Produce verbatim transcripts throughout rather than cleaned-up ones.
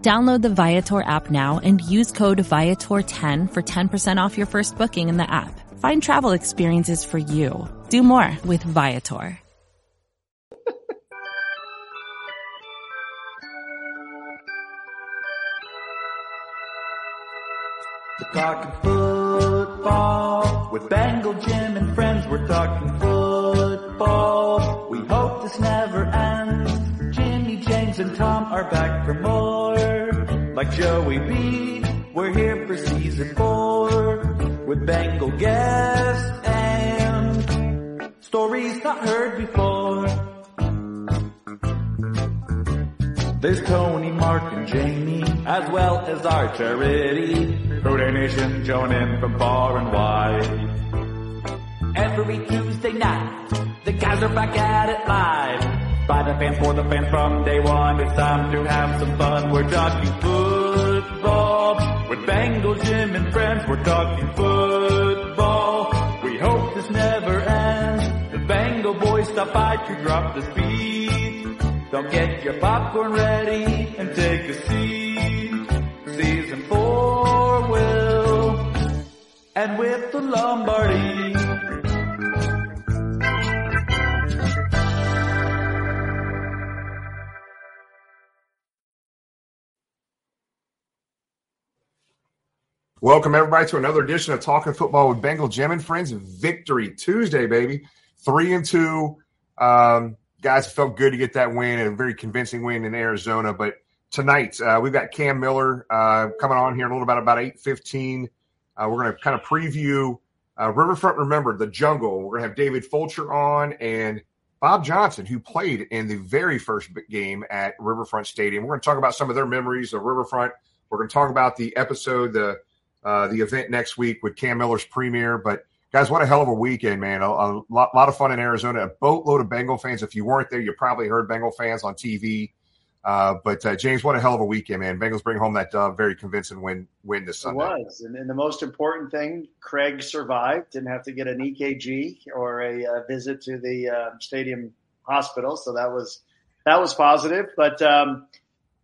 Download the Viator app now and use code Viator ten for ten percent off your first booking in the app. Find travel experiences for you. Do more with Viator. We're talking football. With Bengal Jim and friends, we're talking football. We hope this never ends. Jimmy, James, and Tom are back for more. Like Joey B, we're here for season four with Bengal guests and stories not heard before. There's Tony, Mark, and Jamie, as well as our charity, Hoodie Nation, join in from far and wide. Every Tuesday night, the guys are back at it live. By the fan, for the fan, from day one, it's time to have some fun. We're talking football with Bengal Jim and friends. We're talking football. We hope this never ends. The Bengal boys stop by to drop the speed. Don't get your popcorn ready and take a seat. Season four will end with the Lombardi. Welcome, everybody, to another edition of Talking Football with Bengal Jim and Friends. Victory Tuesday, baby. Three and two. Um, guys, felt good to get that win, a very convincing win in Arizona. But tonight, uh, we've got Cam Miller uh, coming on here in a little bit, about eight fifteen. Uh, we're going to kind of preview uh, Riverfront Remembered, The Jungle. We're going to have David Fulcher on and Bob Johnson, who played in the very first game at Riverfront Stadium. We're going to talk about some of their memories of Riverfront. We're going to talk about the episode, the Uh, the event next week with Cam Miller's premiere. But, guys, what a hell of a weekend, man. A, a lot, lot of fun in Arizona. A boatload of Bengal fans. If you weren't there, you probably heard Bengal fans on T V. Uh, but, uh, James, what a hell of a weekend, man. Bengals bring home that dub. Very convincing win, win this Sunday. It was. And, and the most important thing, Craig survived. Didn't have to get an E K G or a uh, visit to the uh, stadium hospital. So that was that was positive. But, um,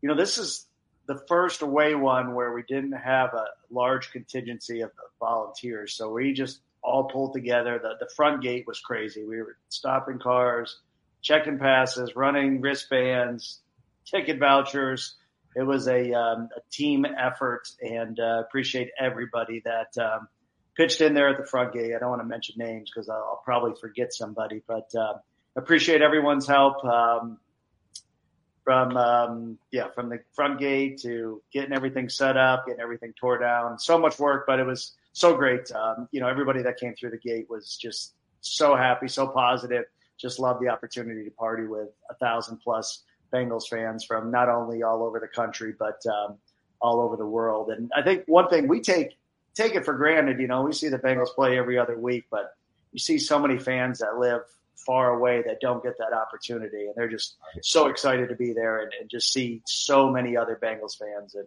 you know, this is – the first away one where we didn't have a large contingency of volunteers. So we just all pulled together. The, the front gate was crazy. We were stopping cars, checking passes, running wristbands, ticket vouchers. It was a, um, a team effort, and uh, appreciate everybody that um, pitched in there at the front gate. I don't want to mention names because I'll, I'll probably forget somebody, but uh, appreciate everyone's help. Um, From, um, yeah, from the front gate to getting everything set up, getting everything tore down. So much work, but it was so great. Um, you know, everybody that came through the gate was just so happy, so positive. Just loved the opportunity to party with a thousand plus Bengals fans from not only all over the country, but um, all over the world. And I think one thing we take, take it for granted, you know, we see the Bengals play every other week, but you see so many fans that live far away that don't get that opportunity, and they're just so excited to be there and, and just see so many other Bengals fans. And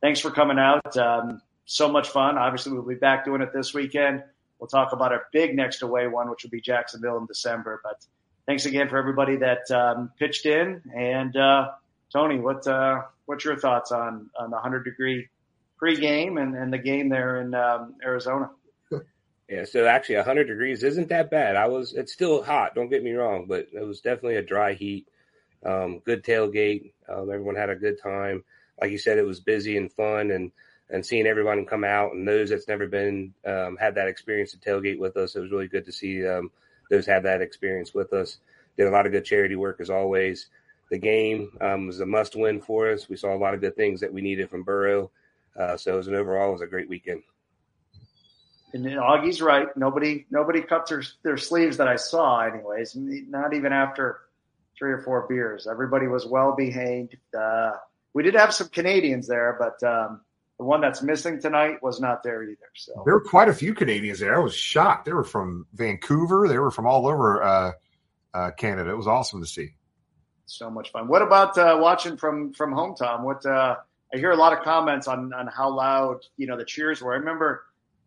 thanks for coming out. Um, so much fun. Obviously, we'll be back doing it this weekend. We'll talk about our big next away one, which will be Jacksonville in December. But thanks again for everybody that um, pitched in. And uh, Tony, what uh, what's your thoughts on, on the one hundred degree pregame and, and the game there in um, Arizona? Yeah, so actually one hundred degrees isn't that bad. I was, it's still hot, don't get me wrong, but it was definitely a dry heat. Um, good tailgate. Um, everyone had a good time. Like you said, it was busy and fun, and, and seeing everyone come out, and those that's never been, um, had that experience to tailgate with us. It was really good to see um, those have that experience with us. Did a lot of good charity work as always. The game um, was a must win for us. We saw a lot of good things that we needed from Burrow. Uh, so it was an overall, it was a great weekend. And Augie's right. Nobody, nobody cupped their, their sleeves that I saw, anyways. Not even after three or four beers. Everybody was well behaved. Uh, we did have some Canadians there, but um, The one that's missing tonight was not there either. So there were quite a few Canadians there. I was shocked. They were from Vancouver. They were from all over uh, uh, Canada. It was awesome to see. So much fun. What about uh, watching from, from home, Tom? What uh, I hear a lot of comments on, on how loud, you know, the cheers were. I remember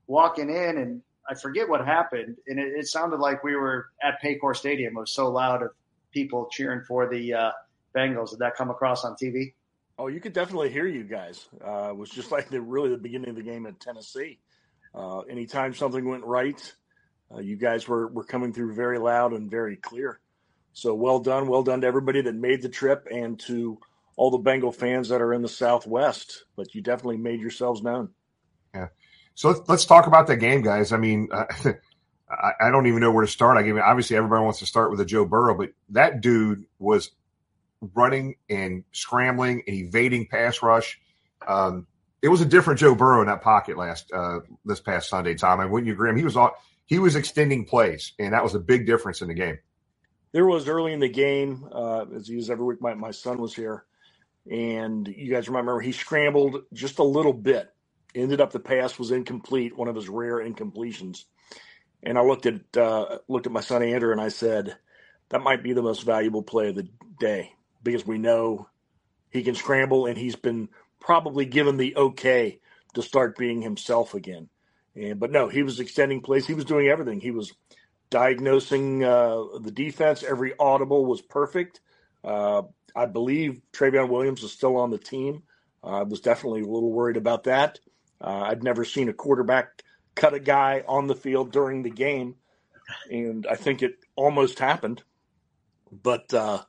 walking in and I forget what happened, and it, it sounded like we were at Paycor Stadium. It was so loud of people cheering for the uh, Bengals. Did that come across on T V? Oh, you could definitely hear you guys. Uh, it was just like the really the beginning of the game in Tennessee. Uh, anytime something went right, uh, you guys were, were coming through very loud and very clear. So well done, well done to everybody that made the trip and to all the Bengal fans that are in the Southwest. But you definitely made yourselves known. Yeah. So let's, let's talk about that game, guys. I mean, uh, I, I don't even know where to start. I mean, obviously everybody wants to start with a Joe Burrow, but that dude was running and scrambling and evading pass rush. Um, it was a different Joe Burrow in that pocket last uh, this past Sunday, Tom. I wouldn't you agree? I mean, he was all, he was extending plays, and that was a big difference in the game. There was early in the game, uh, as he is every week, my, my son was here, and you guys remember he scrambled just a little bit. Ended up the pass was incomplete, one of his rare incompletions. And I looked at uh, looked at my son Andrew, and I said, that might be the most valuable play of the day because we know he can scramble, and he's been probably given the okay to start being himself again. And But, no, he was extending plays. He was doing everything. He was – diagnosing uh, the defense. Every audible was perfect. Uh, I believe Trayveon Williams is still on the team. Uh, I was definitely a little worried about that. Uh, I'd never seen a quarterback cut a guy on the field during the game, and I think it almost happened. But, uh,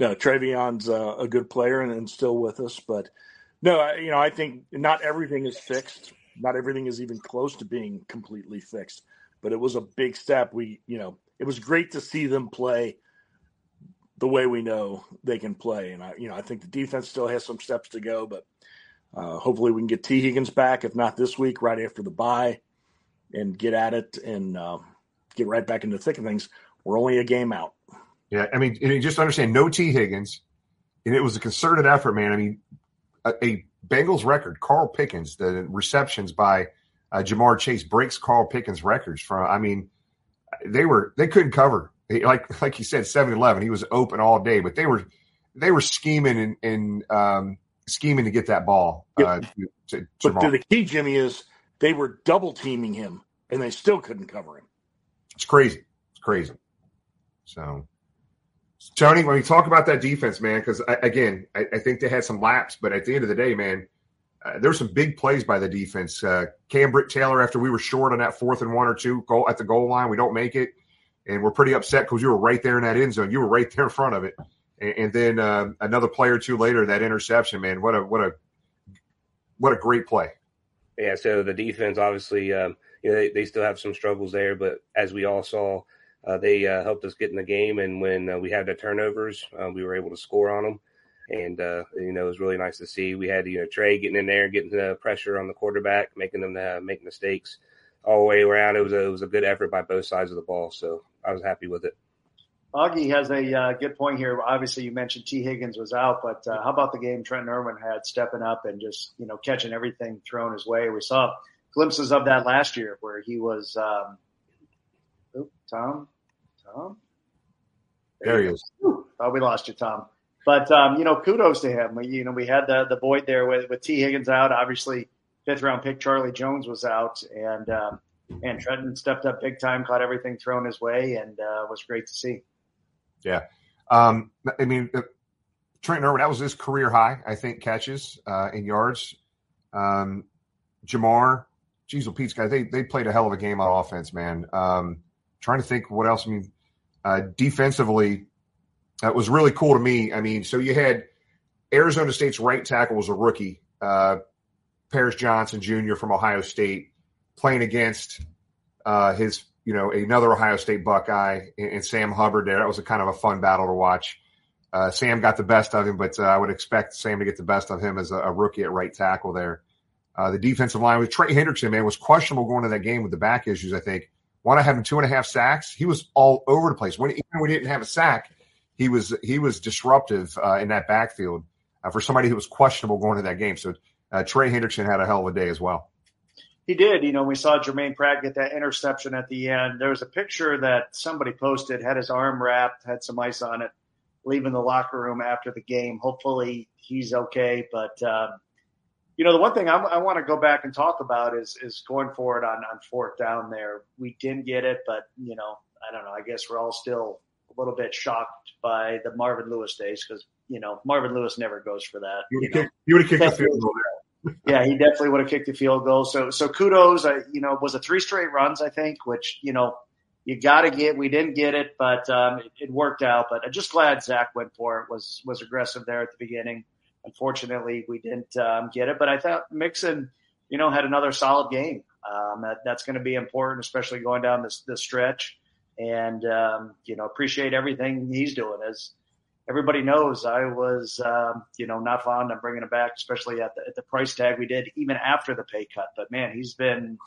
no, Trayveon's uh, a good player and, and still with us. But, no, I, you know, I think not everything is fixed. Not everything is even close to being completely fixed. But it was a big step. We, you know, it was great to see them play the way we know they can play. And I, you know, I think the defense still has some steps to go, but uh, hopefully we can get T Higgins back. If not this week, right after the bye, and get at it and um, get right back into the thick of things. We're only a game out. Yeah. I mean, you just understand no T Higgins. And it was a concerted effort, man. I mean, a, a Bengals record, Carl Pickens, the receptions by, Uh, Jamar Chase breaks Carl Pickens' records from. I mean, they were they couldn't cover. They, like like you said, seven eleven. He was open all day, but they were they were scheming and, and um, scheming to get that ball. Uh, yep. to, to but the key, Jimmy, is they were double teaming him, and they still couldn't cover him. It's crazy. It's crazy. So, Tony, when we talk about that defense, man, because again, I, I think they had some laps, but at the end of the day, man. Uh, there were some big plays by the defense. Uh, Cam Britt, Taylor, after we were short on that fourth and one or two goal at the goal line, we don't make it, and we're pretty upset because you were right there in that end zone. You were right there in front of it. And, and then uh, another play or two later, that interception, man, what a what a what a great play. Yeah, so the defense obviously, um, you know, they, they still have some struggles there, but as we all saw, uh, they uh, helped us get in the game. And when uh, we had the turnovers, uh, we were able to score on them. And, uh, you know, it was really nice to see. We had, you know, Trey getting in there, getting the pressure on the quarterback, making them uh, make mistakes all the way around. It was a, it was a good effort by both sides of the ball, so I was happy with it. Augie has a uh, good point here. Obviously, you mentioned T. Higgins was out, but uh, how about the game Trenton Irwin had stepping up and just, you know, catching everything thrown his way? We saw glimpses of that last year where he was um, – oh, Tom, Tom? There, there he is. Ooh, thought we lost you, Tom. But, um, you know, kudos to him. We, you know, we had the, the void there with, with T. Higgins out. Obviously, fifth-round pick Charlie Jones was out. And um, and Trenton stepped up big time, caught everything thrown his way, and uh, it was great to see. Yeah. Um, I mean, Trenton Irwin, that was his career high, I think, catches uh, in yards. Um, Jamar, Jezel Pete's guy, they, they played a hell of a game on offense, man. Um, trying to think what else. I mean, uh, defensively – that was really cool to me. I mean, so you had Arizona State's right tackle was a rookie, uh, Paris Johnson Junior from Ohio State, playing against uh, his, you know, another Ohio State Buckeye and, and Sam Hubbard there. That was a kind of a fun battle to watch. Uh, Sam got the best of him, but uh, I would expect Sam to get the best of him as a, a rookie at right tackle there. Uh, the defensive line with Trey Hendrickson, man, was questionable going into that game with the back issues, I think. One, I had him two and a half sacks. He was all over the place. When, even when we didn't have a sack, He was he was disruptive uh, in that backfield uh, for somebody who was questionable going into that game. So Uh, Trey Hendrickson had a hell of a day as well. He did. You know, we saw Jermaine Pratt get that interception at the end. There was a picture that somebody posted, had his arm wrapped, had some ice on it, leaving the locker room after the game. Hopefully he's okay. But, um, you know, the one thing I'm, I want to go back and talk about is is going for it on, on fourth down there. We didn't get it, but, you know, I don't know. I guess we're all still a little bit shocked by the Marvin Lewis days because, you know, Marvin Lewis never goes for that. You would have kicked, you would have kicked the field goal there. Yeah, he definitely would have kicked the field goal. So, so kudos. I, you know, it was a three straight runs, I think, which, you know, you got to get. We didn't get it, but um, it, it worked out. But I'm just glad Zach went for it, was was aggressive there at the beginning. Unfortunately, we didn't um, get it. But I thought Mixon, you know, had another solid game. Um, that, that's going to be important, especially going down this, this stretch. And, um, you know, appreciate everything he's doing. As everybody knows, I was, um, you know, not fond of bringing him back, especially at the, at the price tag we did, even after the pay cut. But man, he's been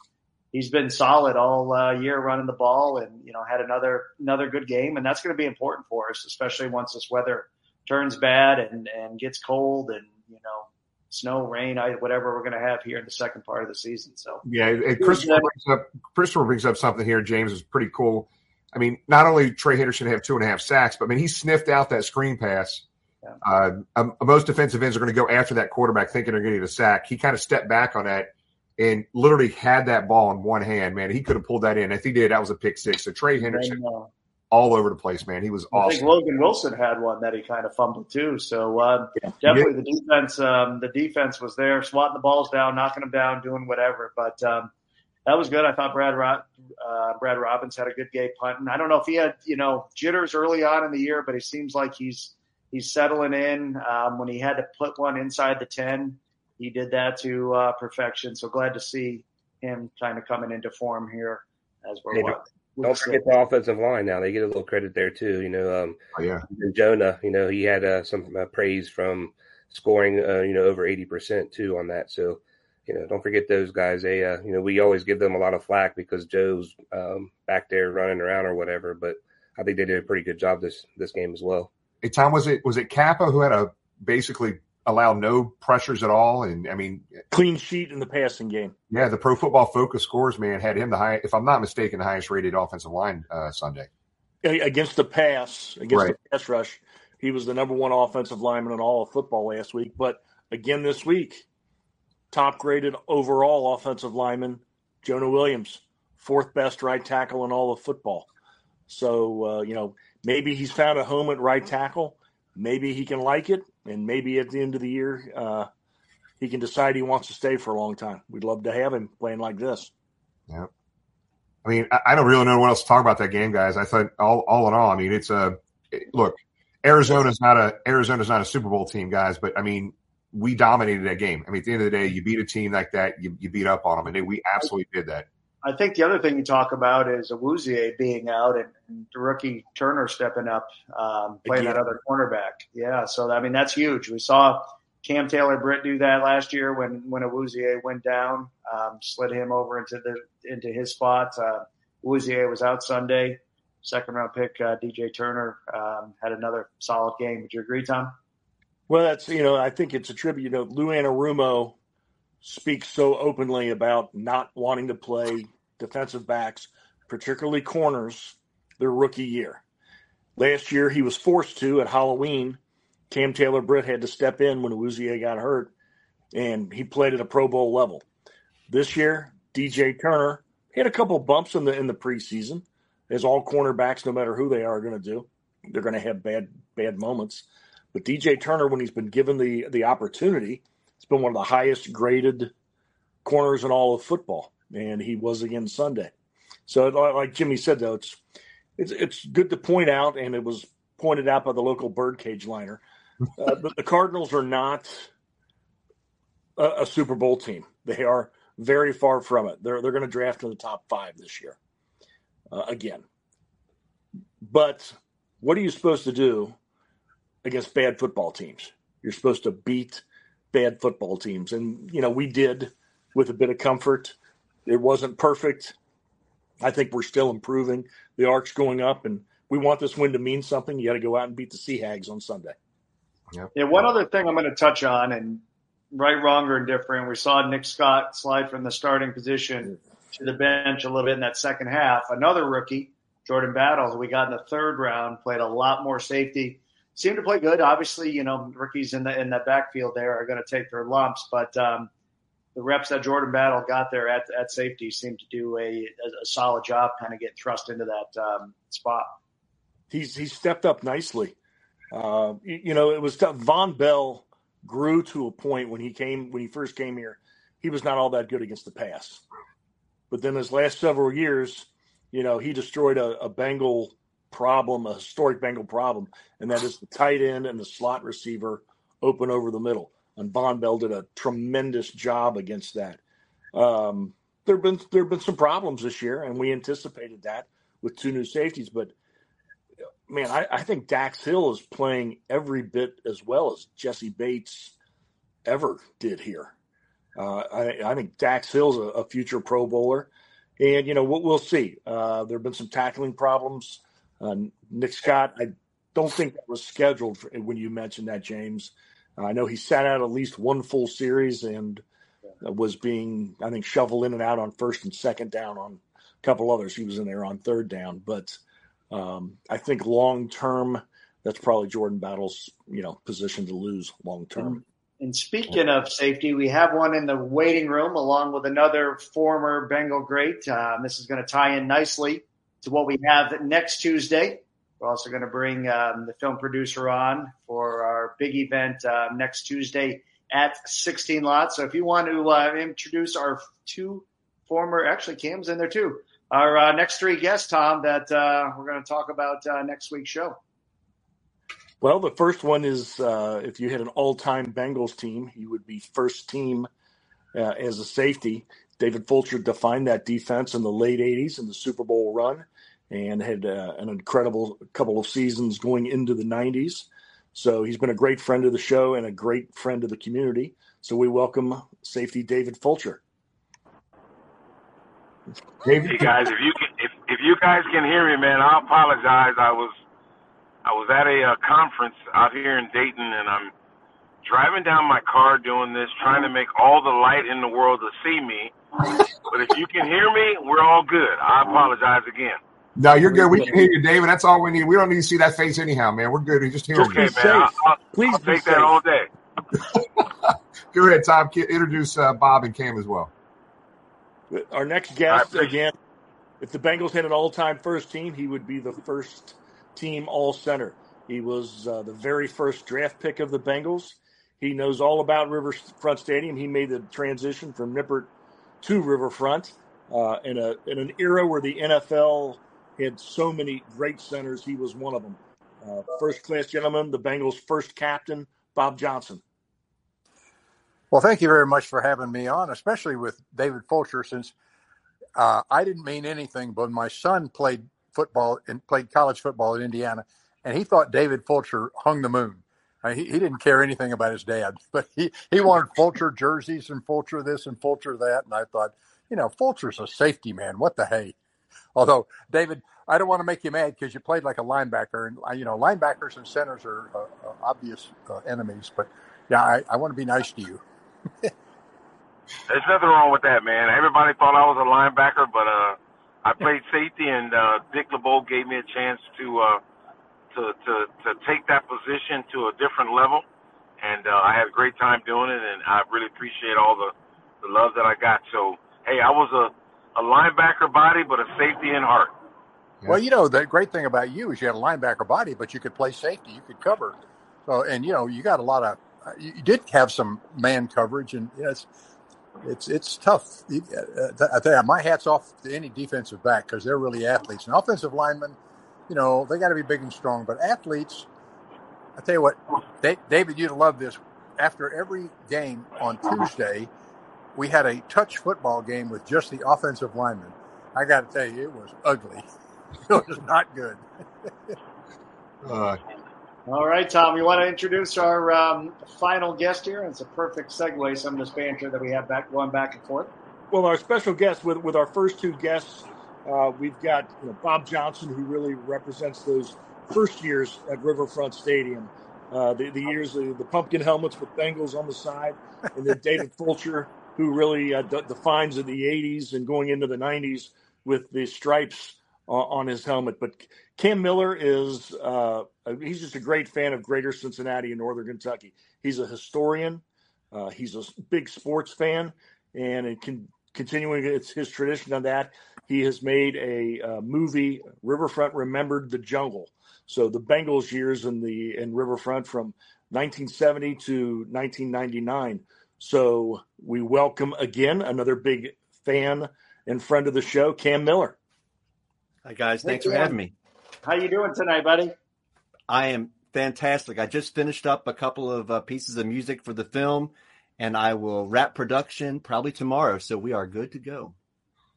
he's been solid all uh, year running the ball, and you know, had another another good game, and that's going to be important for us, especially once this weather turns bad and and gets cold, and you know, snow, rain, whatever we're going to have here in the second part of the season. So yeah, and Christopher brings up Christopher brings up something here, James, is pretty cool. I mean, not only did Trey Henderson have two and a half sacks, but, I mean, he sniffed out that screen pass. Yeah. Uh, um, most defensive ends are going to go after that quarterback thinking they're going to get a sack. He kind of stepped back on that and literally had that ball in one hand, man. He could have pulled that in. If he did, that was a pick six. So Trey Henderson all over the place, man. He was awesome. I think Logan Wilson had one that he kind of fumbled too. So uh, yeah. definitely yeah. the defense um, the defense was there, swatting the balls down, knocking them down, doing whatever. But um, – that was good. I thought Brad Rod, uh, Brad Robbins had a good day punting. I don't know if he had, you know, jitters early on in the year, but it seems like he's he's settling in. Um, when he had to put one inside the ten, he did that to uh, perfection. So glad to see him kind of coming into form here as we're hey, watching. Don't forget the offensive line now. They get a little credit there too. You know, um, oh, yeah. Jonah, you know, he had uh, some uh, praise from scoring, uh, you know, over eighty percent too on that. So, you know, don't forget those guys. They, uh, you know, we always give them a lot of flack because Joe's um, back there running around or whatever. But I think they did a pretty good job this this game as well. Hey, Tom, was it was it Kappa who had a basically allow no pressures at all? And I mean, clean sheet in the passing game. Yeah, the Pro Football Focus scores, man, had him the high, if I'm not mistaken, the highest rated offensive line uh, Sunday against the pass, against right. the pass rush. He was the number one offensive lineman in all of football last week, but again this week. Top-graded overall offensive lineman, Jonah Williams, fourth-best right tackle in all of football. So, uh, you know, maybe he's found a home at right tackle. Maybe he can like it, and maybe at the end of the year uh, he can decide he wants to stay for a long time. We'd love to have him playing like this. Yeah. I mean, I, I don't really know what else to talk about that game, guys. I thought all, all in all, I mean, it's a – look, Arizona's not a Arizona's not a Super Bowl team, guys, but, I mean – we dominated that game. I mean, at the end of the day, you beat a team like that, you, you beat up on them, and they, we absolutely did that. I think the other thing you talk about is Awuzie being out and, and the rookie Turner stepping up, um, playing Again. that other cornerback. Yeah, so, I mean, that's huge. We saw Cam Taylor-Britt do that last year when, when Awuzie went down, um, slid him over into the into his spot. Uh, Awuzie was out Sunday. Second-round pick, uh, D J Turner, um, had another solid game. Would you agree, Tom? Well, that's, you know, I think it's a tribute. You know, Lou Anarumo speaks so openly about not wanting to play defensive backs, particularly corners, their rookie year. Last year, he was forced to at Halloween. Cam Taylor-Britt had to step in when Awuzie got hurt, and he played at a Pro Bowl level. This year, D J Turner had a couple bumps in the in the preseason, as all cornerbacks, no matter who they are, are going to do. They're going to have bad bad moments. But D J Turner, when he's been given the the opportunity, he's been one of the highest graded corners in all of football, and he was again Sunday. So, like Jimmy said, though, it's it's it's good to point out, and it was pointed out by the local birdcage liner, uh, that the Cardinals are not a, a Super Bowl team. They are very far from it. They're they're going to draft in the top five this year, uh, again. But what are you supposed to do against bad football teams? You're supposed to beat bad football teams. And, you know, we did with a bit of comfort. It wasn't perfect. I think we're still improving. The arc's going up, and we want this win to mean something. You got to go out and beat the Sea Hags on Sunday. Yeah. Yeah, one other thing I'm going to touch on, and right, wrong, or indifferent. We saw Nick Scott slide from the starting position to the bench a little bit in that second half. Another rookie, Jordan Battles, we got in the third round, played a lot more safety. Seemed to play good. Obviously, you know, rookies in the in the backfield there are going to take their lumps, but um, the reps that Jordan Battle got there at at safety seemed to do a, a solid job, kind of getting thrust into that um, spot. He's he's stepped up nicely. Uh, you, you know, it was tough. Von Bell grew to a point when he came when he first came here. He was not all that good against the pass, but then his last several years, you know, he destroyed a, a Bengal problem, a historic Bengal problem, and that is the tight end and the slot receiver open over the middle. And Von Bell did a tremendous job against that. Um, there have been there have been some problems this year, and we anticipated that with two new safeties. But man, I, I think Dax Hill is playing every bit as well as Jesse Bates ever did here. Uh, I, I think Dax Hill's a, a future Pro Bowler, and you know we'll, we'll see. Uh, there have been some tackling problems. Uh, Nick Scott, I don't think that was scheduled for, when you mentioned that, James. Uh, I know he sat out at least one full series and uh, was being, I think, shoveled in and out on first and second down on a couple others. He was in there on third down, but. Um, I think long-term, that's probably Jordan Battle's, you know, position to lose long-term. And speaking of safety, we have one in the waiting room along with another former Bengal great. Um, this is going to tie in nicely to what we have next Tuesday. We're also going to bring um, the film producer on for our big event uh, next Tuesday at sixteen Lots. So if you want to uh, introduce our two former – actually, Cam's in there too – Our uh, next three guests, Tom, that uh, we're going to talk about uh, next week's show. Well, the first one is uh, if you had an all-time Bengals team, you would be first team uh, as a safety. David Fulcher defined that defense in the late eighties in the Super Bowl run and had uh, an incredible couple of seasons going into the nineties. So he's been a great friend of the show and a great friend of the community. So we welcome safety David Fulcher. Hey guys, if you can, if, if you guys can hear me, man, I apologize. I was I was at a uh, conference out here in Dayton, and I'm driving down my car doing this, trying to make all the light in the world to see me. But if you can hear me, we're all good. I apologize again. No, you're good. We can hear you, David. That's all we need. We don't need to see that face anyhow, man. We're good. We just hear okay, you. Okay, man. I'll, I'll, Please I'll take safe. that all day. Go ahead, Tom. Introduce uh, Bob and Cam as well. Our next guest, again, if the Bengals had an all-time first team, he would be the first team all-center. He was uh, the very first draft pick of the Bengals. He knows all about Riverfront Stadium. He made the transition from Nippert to Riverfront uh, in a in an era where the N F L had so many great centers. He was one of them. Uh, first-class gentleman, the Bengals' first captain, Bob Johnson. Well, thank you very much for having me on, especially with David Fulcher, since uh, I didn't mean anything, but my son played football and played college football in Indiana, and he thought David Fulcher hung the moon. I mean, he, he didn't care anything about his dad, but he, he wanted Fulcher jerseys and Fulcher this and Fulcher that, and I thought, you know, Fulcher's a safety man. What the hey? Although, David, I don't want to make you mad because you played like a linebacker, and, you know, linebackers and centers are uh, obvious uh, enemies, but, yeah, I, I want to be nice to you. There's nothing wrong with that, man. Everybody thought I was a linebacker, but uh, I played safety, and uh, Dick LeBeau gave me a chance to, uh, to to to take that position to a different level, and uh, I had a great time doing it, and I really appreciate all the, the love that I got. So, hey, I was a, a linebacker body, but a safety in heart. Well, you know, the great thing about you is you had a linebacker body, but you could play safety. You could cover. So, and, you know, you got a lot of you did have some man coverage, and you know, it's it's it's tough. I tell you, my hat's off to any defensive back because they're really athletes. And offensive linemen, you know, they got to be big and strong. But athletes, I tell you what, David, you'd love this. After every game on Tuesday, we had a touch football game with just the offensive linemen. I got to tell you, it was ugly. It was not good. uh All right, Tom, you want to introduce our um, final guest here? It's a perfect segue, some of this banter that we have back going back and forth. Well, our special guest with, with our first two guests, uh, we've got you know, Bob Johnson, who really represents those first years at Riverfront Stadium. uh, the, the years, the, the pumpkin helmets with Bengals on the side, and then David Fulcher, who really uh, d- defines in the eighties and going into the nineties with the stripes uh, on his helmet. But Cam Miller is uh, – he's just a great fan of Greater Cincinnati and Northern Kentucky. He's a historian. Uh, he's a big sports fan, and it can, continuing it's his tradition on that, he has made a uh, movie, Riverfront Remembered, The Jungle. So the Bengals years in the in Riverfront from nineteen seventy to nineteen ninety-nine. So we welcome again another big fan and friend of the show, Cam Miller. Hi, guys. Thanks for having me. How you doing tonight, buddy? I am fantastic. I just finished up a couple of uh, pieces of music for the film, and I will wrap production probably tomorrow, so we are good to go.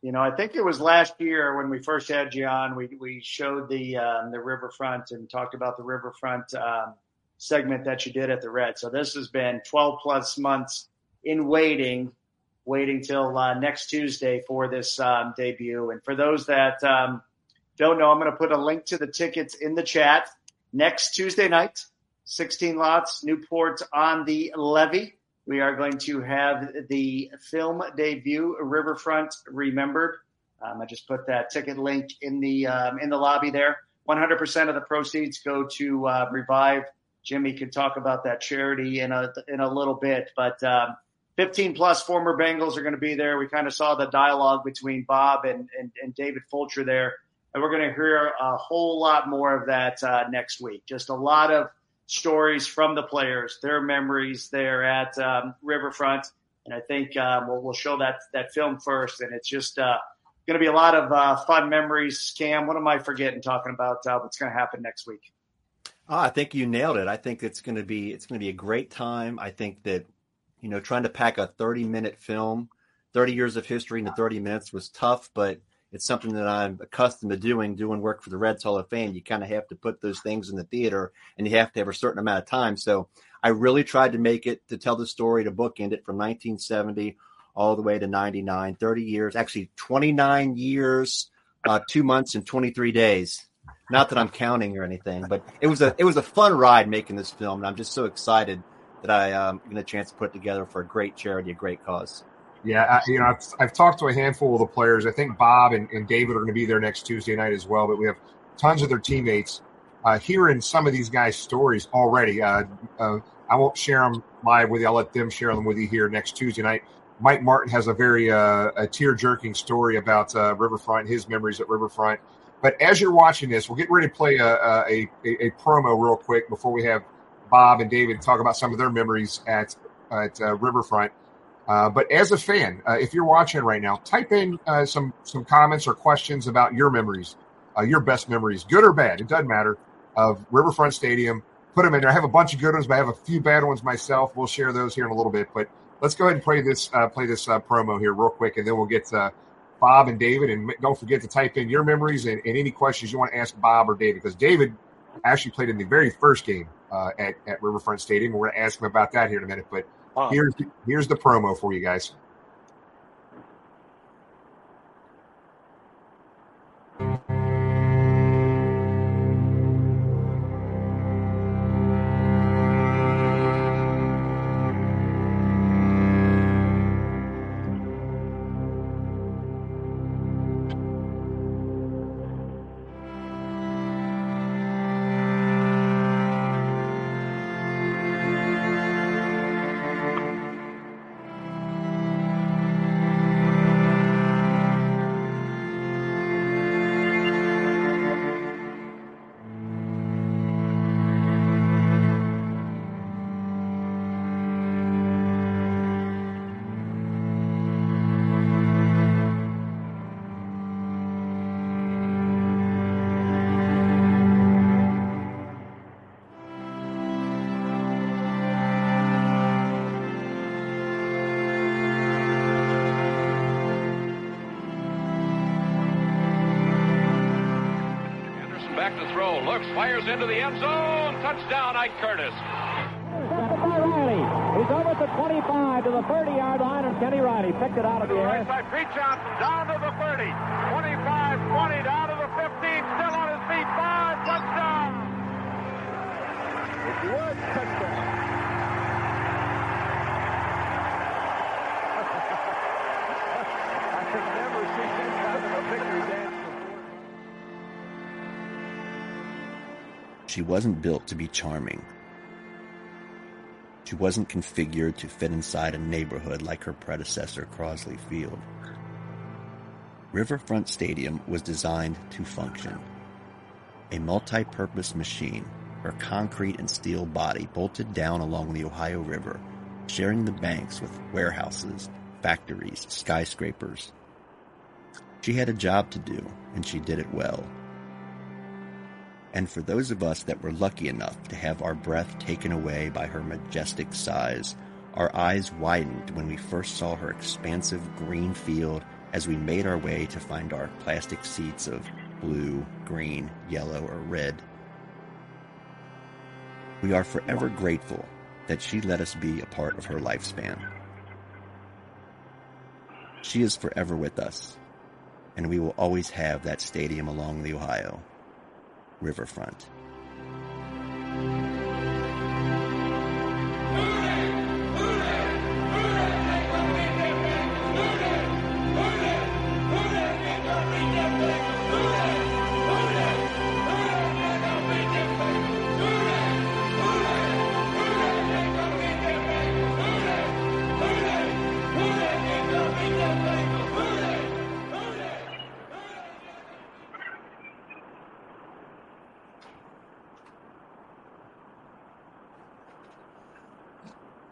You know, I think it was last year when we first had you on, we, we showed the um, the Riverfront and talked about the Riverfront um, segment that you did at the Red. So this has been twelve-plus months in waiting, waiting till uh, next Tuesday for this um, debut. And for those that um, don't know, I'm going to put a link to the tickets in the chat. Next Tuesday night, sixteen Lots, Newport on the Levee. We are going to have the film debut, Riverfront Remembered. Um, I just put that ticket link in the um, in the lobby there. one hundred percent of the proceeds go to uh, Revive. Jimmy could talk about that charity in a in a little bit. But um, fifteen-plus former Bengals are going to be there. We kind of saw the dialogue between Bob and, and, and David Fulcher there. And we're going to hear a whole lot more of that uh, next week. Just a lot of stories from the players, their memories there at um, Riverfront. And I think um, we'll, we'll show that that film first. And it's just uh, going to be a lot of uh, fun memories. Cam, what am I forgetting talking about uh, what's going to happen next week? Oh, I think you nailed it. I think it's going to be it's going to be a great time. I think that, you know, trying to pack a thirty-minute film, thirty years of history into thirty minutes was tough, but it's something that I'm accustomed to doing, doing work for the Reds Hall of Fame. You kind of have to put those things in the theater, and you have to have a certain amount of time. So I really tried to make it, to tell the story, to bookend it from nineteen seventy all the way to ninety-nine, thirty years, actually twenty-nine years, uh, two months and twenty-three days. Not that I'm counting or anything, but it was a, it was a fun ride making this film. And I'm just so excited that I um, got a chance to put it together for a great charity, a great cause. Yeah, I, you know, I've, I've talked to a handful of the players. I think Bob and, and David are going to be there next Tuesday night as well, but we have tons of their teammates uh, hearing some of these guys' stories already. Uh, uh, I won't share them live with you. I'll let them share them with you here next Tuesday night. Mike Martin has a very uh, a tear-jerking story about uh, Riverfront, his memories at Riverfront. But as you're watching this, we'll get ready to play a, a, a, a promo real quick before we have Bob and David talk about some of their memories at, at uh, Riverfront. Uh, but as a fan, uh, if you're watching right now, type in uh, some some comments or questions about your memories, uh, your best memories, good or bad, it doesn't matter, of Riverfront Stadium. Put them in there. I have a bunch of good ones, but I have a few bad ones myself. We'll share those here in a little bit. But let's go ahead and play this uh, play this uh, promo here real quick, and then we'll get uh, Bob and David. And don't forget to type in your memories and, and any questions you want to ask Bob or David, because David actually played in the very first game uh, at, at Riverfront Stadium. We're going to ask him about that here in a minute, but Huh. Here's here's the promo for you guys. Fires into the end zone. Touchdown, Ike Curtis. Riley. He's over to twenty-five to the thirty-yard line, and Kenny Riley picked it out of the air. Right side, Pete Johnson down to the thirty. twenty-five, twenty, down to the fifteen. Still on his feet. Five, touchdown. It's Wood. She wasn't built to be charming. She wasn't configured to fit inside a neighborhood like her predecessor, Crosley Field. Riverfront Stadium was designed to function. A multi-purpose machine, her concrete and steel body bolted down along the Ohio River, sharing the banks with warehouses, factories, skyscrapers. She had a job to do, and she did it well. And for those of us that were lucky enough to have our breath taken away by her majestic size, our eyes widened when we first saw her expansive green field as we made our way to find our plastic seats of blue, green, yellow, or red. We are forever grateful that she let us be a part of her lifespan. She is forever with us, and we will always have that stadium along the Ohio Riverfront.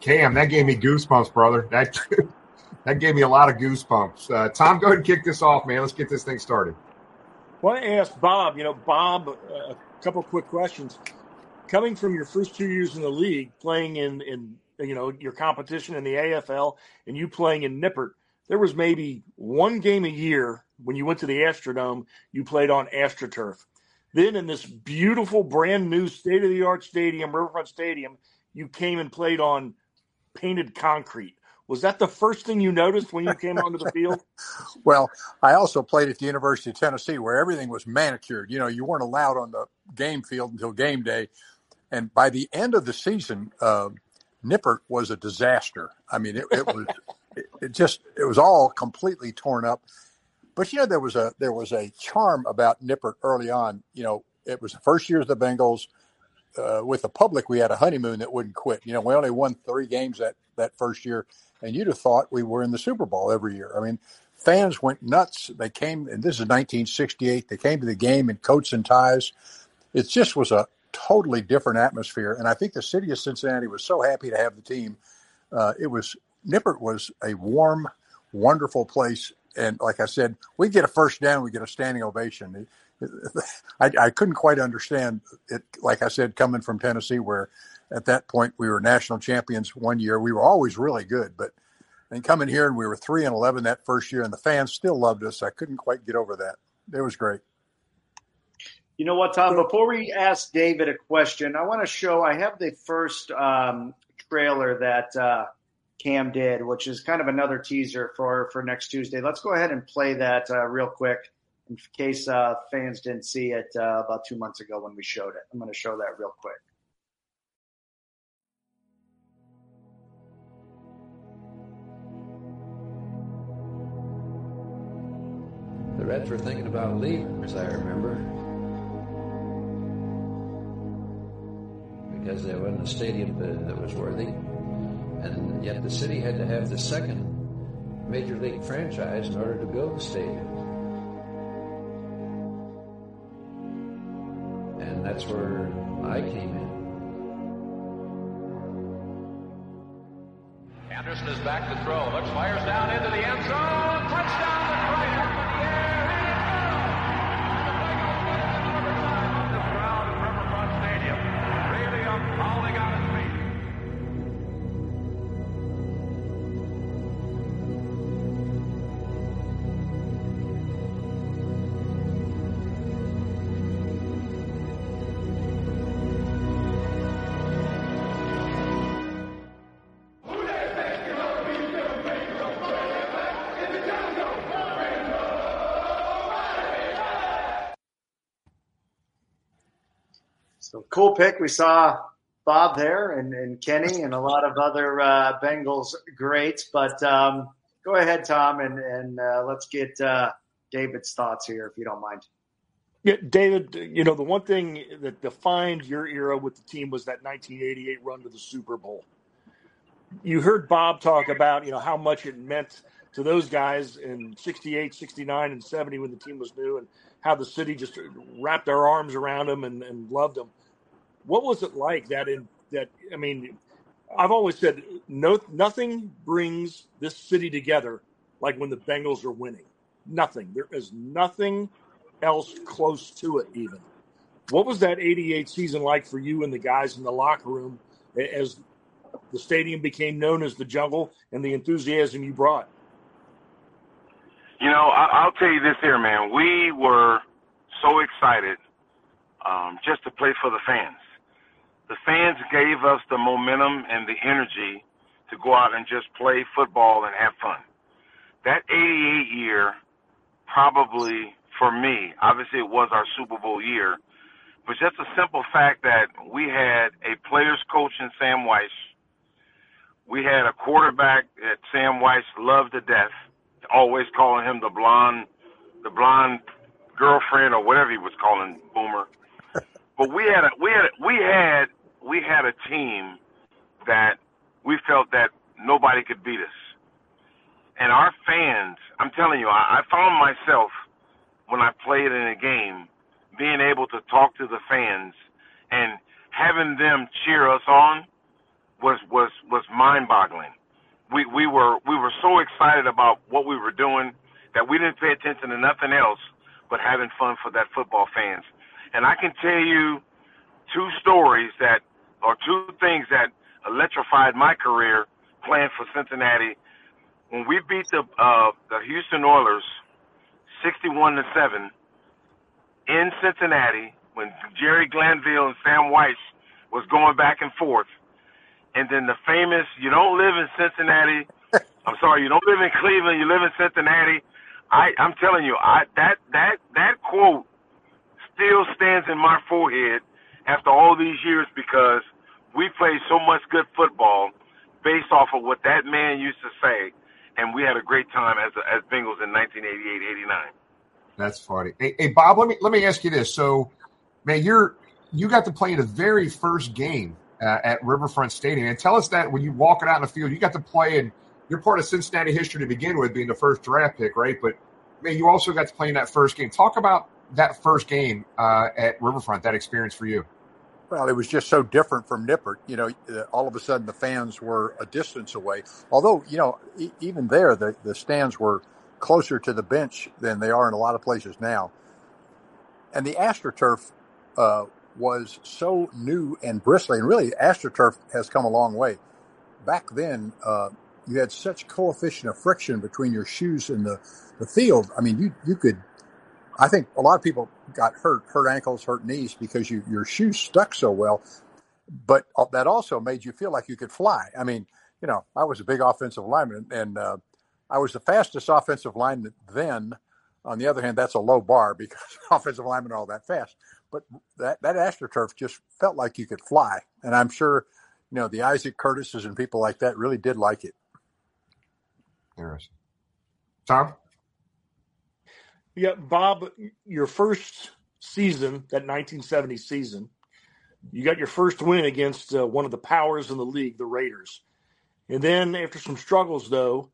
Cam, that gave me goosebumps, brother. That that gave me a lot of goosebumps. Uh, Tom, go ahead and kick this off, man. Let's get this thing started. Well, I asked Bob, you know, Bob, uh, a couple quick questions. Coming from your first two years in the league, playing in, in, you know, your competition in the A F L and you playing in Nippert, there was maybe one game a year when you went to the Astrodome, you played on AstroTurf. Then in this beautiful, brand-new, state-of-the-art stadium, Riverfront Stadium, you came and played on painted concrete. Was that the first thing you noticed when you came onto the field? Well, I also played at the University of Tennessee where everything was manicured. You know, you weren't allowed on the game field until game day. And by the end of the season, uh, Nippert was a disaster. I mean, it, it was it, it just it was all completely torn up. But, you know, there was a there was a charm about Nippert early on. You know, it was the first year of the Bengals. Uh, with the public, we had a honeymoon that wouldn't quit. You know, we only won three games that, that first year, and you'd have thought we were in the Super Bowl every year. I mean, fans went nuts. They came, and this is nineteen sixty-eight. They came to the game in coats and ties. It just was a totally different atmosphere, and I think the city of Cincinnati was so happy to have the team. Uh, it was Nippert was a warm, wonderful place, and like I said, we get a first down, we get a standing ovation. It, I, I couldn't quite understand it, like I said, coming from Tennessee, where at that point we were national champions one year. We were always really good, but and coming here and we were three and eleven that first year, and the fans still loved us. I couldn't quite get over that. It was great. You know what, Tom? Before we ask David a question, I want to show. I have the first um, trailer that uh, Cam did, which is kind of another teaser for for next Tuesday. Let's go ahead and play that uh, real quick. In case uh, fans didn't see it uh, about two months ago when we showed it. I'm going to show that real quick. The Reds were thinking about leaving, as I remember, because there wasn't a stadium that was worthy, and yet the city had to have the second major league franchise in order to build the stadium. And that's where I came in. Anderson is back to throw. Hooks fires down into the end zone. Touchdown to Bright up in the air. And it's good. The Bengals win it in overtime on the ground at Riverfront Stadium. Really up, falling on his feet. So cool pick. We saw Bob there and, and Kenny and a lot of other uh, Bengals greats. But um, go ahead, Tom, and, and uh, let's get uh, David's thoughts here, if you don't mind. Yeah, David, you know, the one thing that defined your era with the team was that nineteen eighty-eight run to the Super Bowl. You heard Bob talk about, you know, how much it meant to those guys in sixty-eight, sixty-nine, and seventy when the team was new, and how the city just wrapped their arms around them and, and loved them. What was it like that in that? I mean, I've always said no, nothing brings this city together like when the Bengals are winning. Nothing. There is nothing else close to it even. What was that eighty-eight season like for you and the guys in the locker room as the stadium became known as the Jungle and the enthusiasm you brought? You know, I'll tell you this here, man. We were so excited um, just to play for the fans. The fans gave us the momentum and the energy to go out and just play football and have fun. That eighty-eight year probably, for me, obviously it was our Super Bowl year, but just the simple fact that we had a players coach in Sam Wyche. We had a quarterback that Sam Wyche loved to death, always calling him the blonde, the blonde girlfriend or whatever he was calling Boomer. But we had a, we had a, we had we had a team that we felt that nobody could beat us. And our fans, I'm telling you, I, I found myself when I played in a game, being able to talk to the fans and having them cheer us on was was, was mind-boggling. We we were we were so excited about what we were doing that we didn't pay attention to nothing else but having fun for that football fans. And I can tell you two stories that or two things that electrified my career playing for Cincinnati. When we beat the uh, the Houston Oilers sixty-one to seven in Cincinnati, when Jerry Glanville and Sam Wyche was going back and forth, and then the famous "You don't live in Cincinnati." I'm sorry, you don't live in Cleveland. You live in Cincinnati. I, I'm telling you, I, that that that quote still stands in my forehead after all these years because we played so much good football based off of what that man used to say. And we had a great time as as Bengals in nineteen eighty-eight, eighty-nine. That's funny. Hey, hey, Bob, let me let me ask you this. So, man, you're you got to play in the very first game uh, at Riverfront Stadium, and tell us that when you walking out in the field, you got to play, and you're part of Cincinnati history to begin with, being the first draft pick, right? But man, you also got to play in that first game. Talk about that first game uh, at Riverfront, that experience for you. Well, it was just so different from Nippert. You know, all of a sudden the fans were a distance away. Although, you know, e- even there, the, the stands were closer to the bench than they are in a lot of places now. And the AstroTurf uh, was so new and bristly. And really, AstroTurf has come a long way. Back then, uh, you had such coefficient of friction between your shoes and the, the field. I mean, you, you could... I think a lot of people got hurt, hurt ankles, hurt knees because you, your shoes stuck so well. But that also made you feel like you could fly. I mean, you know, I was a big offensive lineman, and uh, I was the fastest offensive lineman then. On the other hand, that's a low bar because offensive linemen are all that fast. But that, that AstroTurf just felt like you could fly. And I'm sure, you know, the Isaac Curtises and people like that really did like it. Interesting. Tom? Yeah, Bob, your first season, that nineteen seventy season, you got your first win against uh, one of the powers in the league, the Raiders. And then after some struggles, though,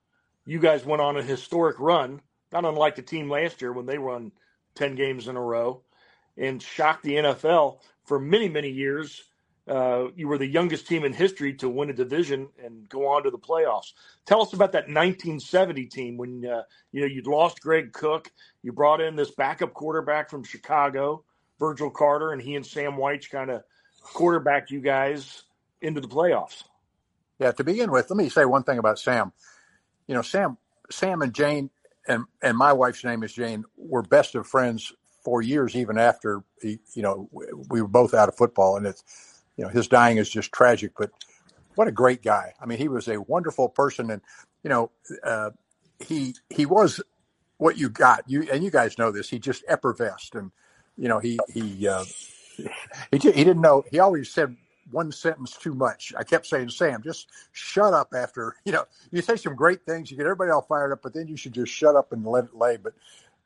you guys went on a historic run, not unlike the team last year when they won ten games in a row and shocked the N F L for many, many years. Uh, you were the youngest team in history to win a division and go on to the playoffs. Tell us about that nineteen seventy team when uh, you know you'd lost Greg Cook. You brought in this backup quarterback from Chicago, Virgil Carter, and he and Sam Wyche kind of quarterbacked you guys into the playoffs. Yeah, to begin with, let me say one thing about Sam. You know, Sam, Sam and Jane, and and my wife's name is Jane, were best of friends for years, even after he, you know we were both out of football, and it's. You know, his dying is just tragic, but what a great guy. I mean, he was a wonderful person, and, you know, uh, he he was what you got. You and you guys know this. He just effervesced, and, you know, he he, uh, he, he didn't know. He always said one sentence too much. I kept saying, Sam, just shut up after, you know, you say some great things. You get everybody all fired up, but then you should just shut up and let it lay. But,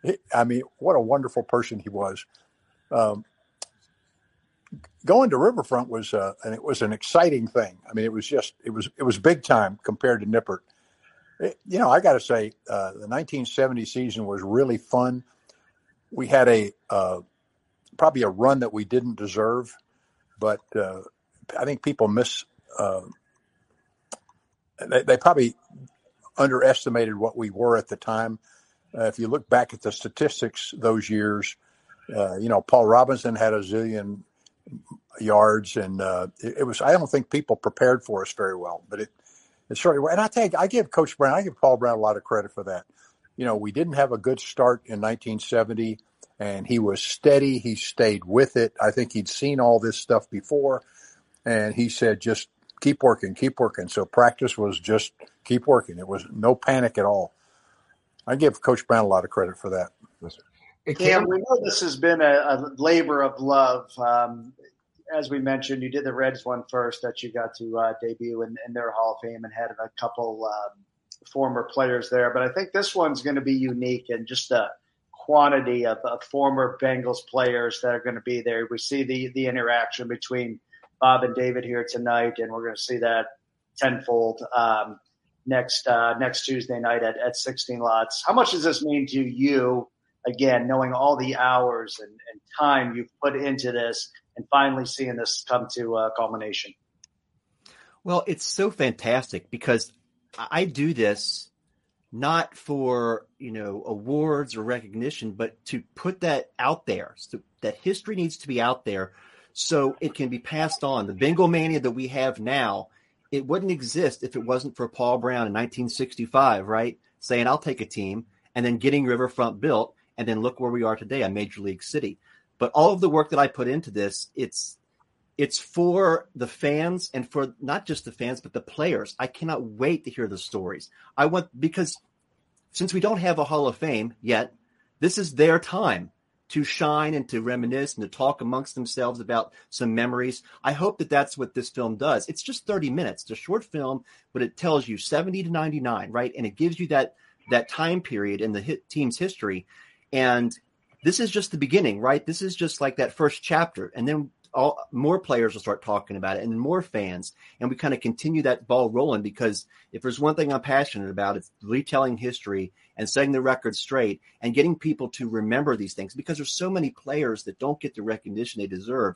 he, I mean, what a wonderful person he was. um, going to Riverfront was uh, and it was an exciting thing. I mean, it was just it was it was big time compared to Nippert. It, you know, I got to say, uh, the nineteen seventy season was really fun. We had a uh, probably a run that we didn't deserve, but uh, I think people miss. Uh, they, they probably underestimated what we were at the time. Uh, if you look back at the statistics those years, uh, you know, Paul Robinson had a zillion yards, and uh, it, it was. I don't think people prepared for us very well, but it, it certainly. And I take, I give Coach Brown, I give Paul Brown a lot of credit for that. You know, we didn't have a good start in nineteen seventy, and he was steady. He stayed with it. I think he'd seen all this stuff before, and he said, just keep working, keep working. So practice was just keep working. It was no panic at all. I give Coach Brown a lot of credit for that. Cam, we know this has been a, a labor of love. Um, as we mentioned, you did the Reds one first that you got to uh, debut in, in their Hall of Fame and had a couple um, former players there. But I think this one's going to be unique in just the quantity of, of former Bengals players that are going to be there. We see the, the interaction between Bob and David here tonight, and we're going to see that tenfold um, next uh, next Tuesday night at, at sixteen Lots. How much does this mean to you, again, knowing all the hours and, and time you've put into this and finally seeing this come to a culmination? Well, it's so fantastic because I do this not for, you know, awards or recognition, but to put that out there. So that history needs to be out there so it can be passed on. The Bengal mania that we have now, it wouldn't exist if it wasn't for Paul Brown in nineteen sixty-five, right? Saying, I'll take a team, and then getting Riverfront built, and then look where we are today, a major league city. But all of the work that I put into this, it's it's for the fans, and for not just the fans, but the players. I cannot wait to hear the stories. I want, because since we don't have a Hall of Fame yet, this is their time to shine and to reminisce and to talk amongst themselves about some memories. I hope that that's what this film does. It's just thirty minutes. It's a short film, but it tells you seventy to ninety-nine, right? And it gives you that that time period in the hit team's history. And this is just the beginning, right? This is just like that first chapter. And then all more players will start talking about it, and more fans. And we kind of continue that ball rolling, because if there's one thing I'm passionate about, it's retelling history and setting the record straight and getting people to remember these things, because there's so many players that don't get the recognition they deserve,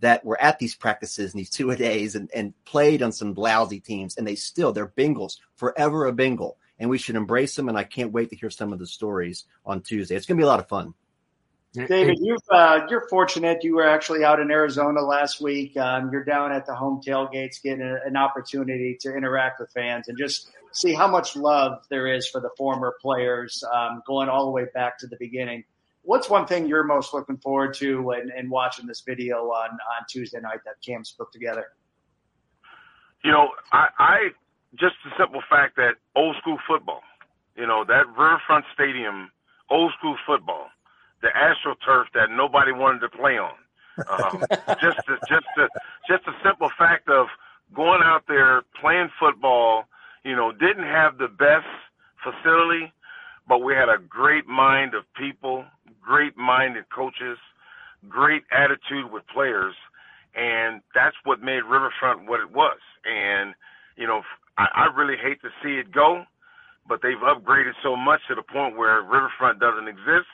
that were at these practices and these two-a-days and, and played on some lousy teams. And they still, they're Bengals, forever a Bengal. And we should embrace them, and I can't wait to hear some of the stories on Tuesday. It's going to be a lot of fun. David, you've, uh, you're fortunate. You were actually out in Arizona last week. Um, you're down at the home tailgates getting a, an opportunity to interact with fans and just see how much love there is for the former players, um, going all the way back to the beginning. What's one thing you're most looking forward to and, and watching this video on, on Tuesday night that Cam's put together? You know, I, I – just the simple fact that old school football, you know, that Riverfront Stadium, old school football, the AstroTurf that nobody wanted to play on. Um, just, the, just, the, just the simple fact of going out there, playing football, you know, didn't have the best facility, but we had a great mind of people, great minded coaches, great attitude with players. And that's what made Riverfront what it was. And, you know, I really hate to see it go, but they've upgraded so much to the point where Riverfront doesn't exist,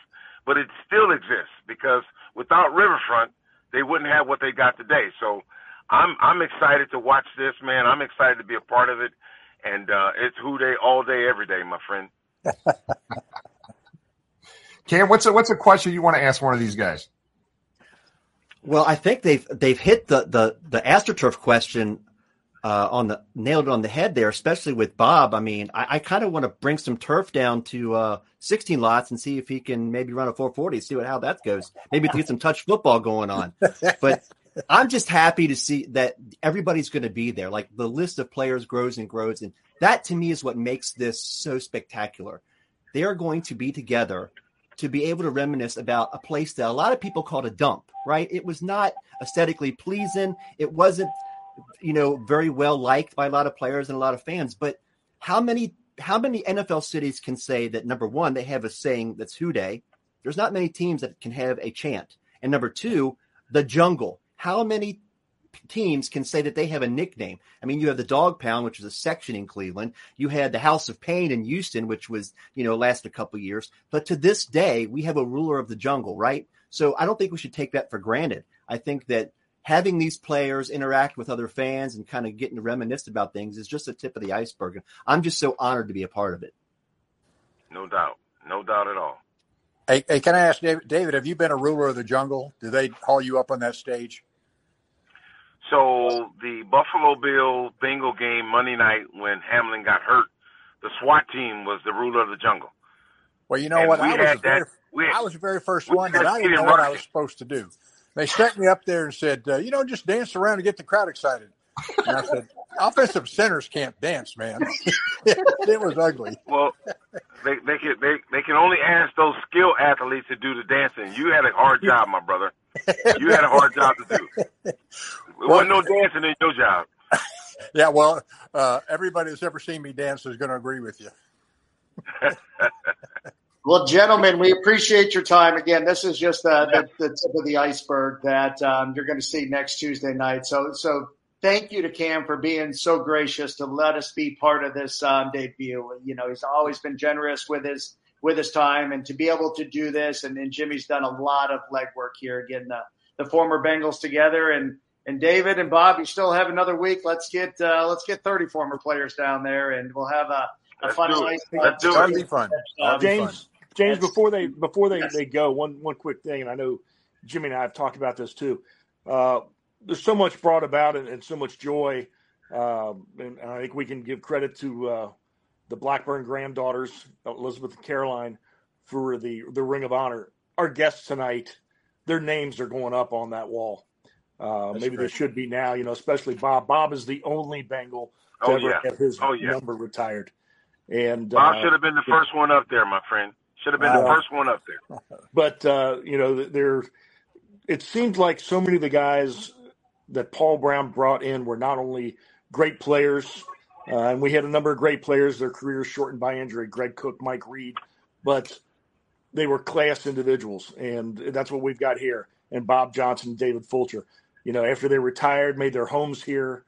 but it still exists, because without Riverfront, they wouldn't have what they got today. So I'm I'm excited to watch this, man. I'm excited to be a part of it, and uh, it's Who Day all day, every day, my friend. Cam, what's a, what's a question you want to ask one of these guys? Well, I think they've they've hit the the, the AstroTurf question. Uh, on the nailed it on the head there, especially with Bob. I mean, I, I kind of want to bring some turf down to uh, sixteen Lots and see if he can maybe run a four forty, see what how that goes. Maybe to get some touch football going on. But I'm just happy to see that everybody's going to be there. Like, the list of players grows and grows, and that to me is what makes this so spectacular. They are going to be together to be able to reminisce about a place that a lot of people called a dump. Right? It was not aesthetically pleasing. It wasn't, you know, very well liked by a lot of players and a lot of fans. But how many how many N F L cities can say that, number one, they have a saying that's Who Day? There's not many teams that can have a chant. And number two, the Jungle. How many teams can say that they have a nickname? I mean, you have the Dog Pound, which was a section in Cleveland. You had the House of Pain in Houston, which was, you know, lasted a couple of years. But to this day, we have a ruler of the Jungle, right? So I don't think we should take that for granted. I think that having these players interact with other fans and kind of getting to reminisce about things is just the tip of the iceberg. I'm just so honored to be a part of it. No doubt. No doubt at all. Hey, hey, can I ask, David, David, have you been a ruler of the Jungle? Do they haul you up on that stage? So the Buffalo Bills Bengal game Monday night when Hamlin got hurt, the SWAT team was the ruler of the Jungle. Well, you know and what? I was, that, very, we had, I was the very first one that I didn't know what I was supposed to do. They set me up there and said, uh, you know, just dance around and get the crowd excited. And I said, offensive centers can't dance, man. It was ugly. Well, they they can they, they can only ask those skilled athletes to do the dancing. You had a hard job, my brother. You had a hard job to do. There well, wasn't no dancing in your job. Yeah, well, uh, everybody that's ever seen me dance is going to agree with you. Well, gentlemen, we appreciate your time. Again, this is just uh, the, the tip of the iceberg that um, you're going to see next Tuesday night. So, so. Thank you to Cam for being so gracious to let us be part of this um, debut. You know, he's always been generous with his with his time, and to be able to do this, and, and Jimmy's done a lot of legwork here, getting the, the former Bengals together, and and David and Bob, you still have another week. Let's get uh, let's get thirty former players down there, and we'll have a, a fun night. Let's do it. Be fun. Um, James, James, That's, before they before they, yes. they go, one one quick thing, and I know Jimmy and I have talked about this too. Uh, There's so much brought about and, and so much joy, um, and, and I think we can give credit to uh, the Blackburn granddaughters, Elizabeth and Caroline, for the, the Ring of Honor. Our guests tonight, their names are going up on that wall. Uh, maybe great. They should be now, you know, especially Bob. Bob is the only Bengal to oh, ever yeah. have his oh, yeah. number retired. And Bob uh, should have been the first one up there, my friend. Should have been uh, the first one up there. But, uh, you know, there. It seems like so many of the guys – that Paul Brown brought in were not only great players, uh, and we had a number of great players, their careers shortened by injury, Greg Cook, Mike Reed, but they were class individuals, and that's what we've got here. And Bob Johnson, David Fulcher, you know, after they retired, made their homes here,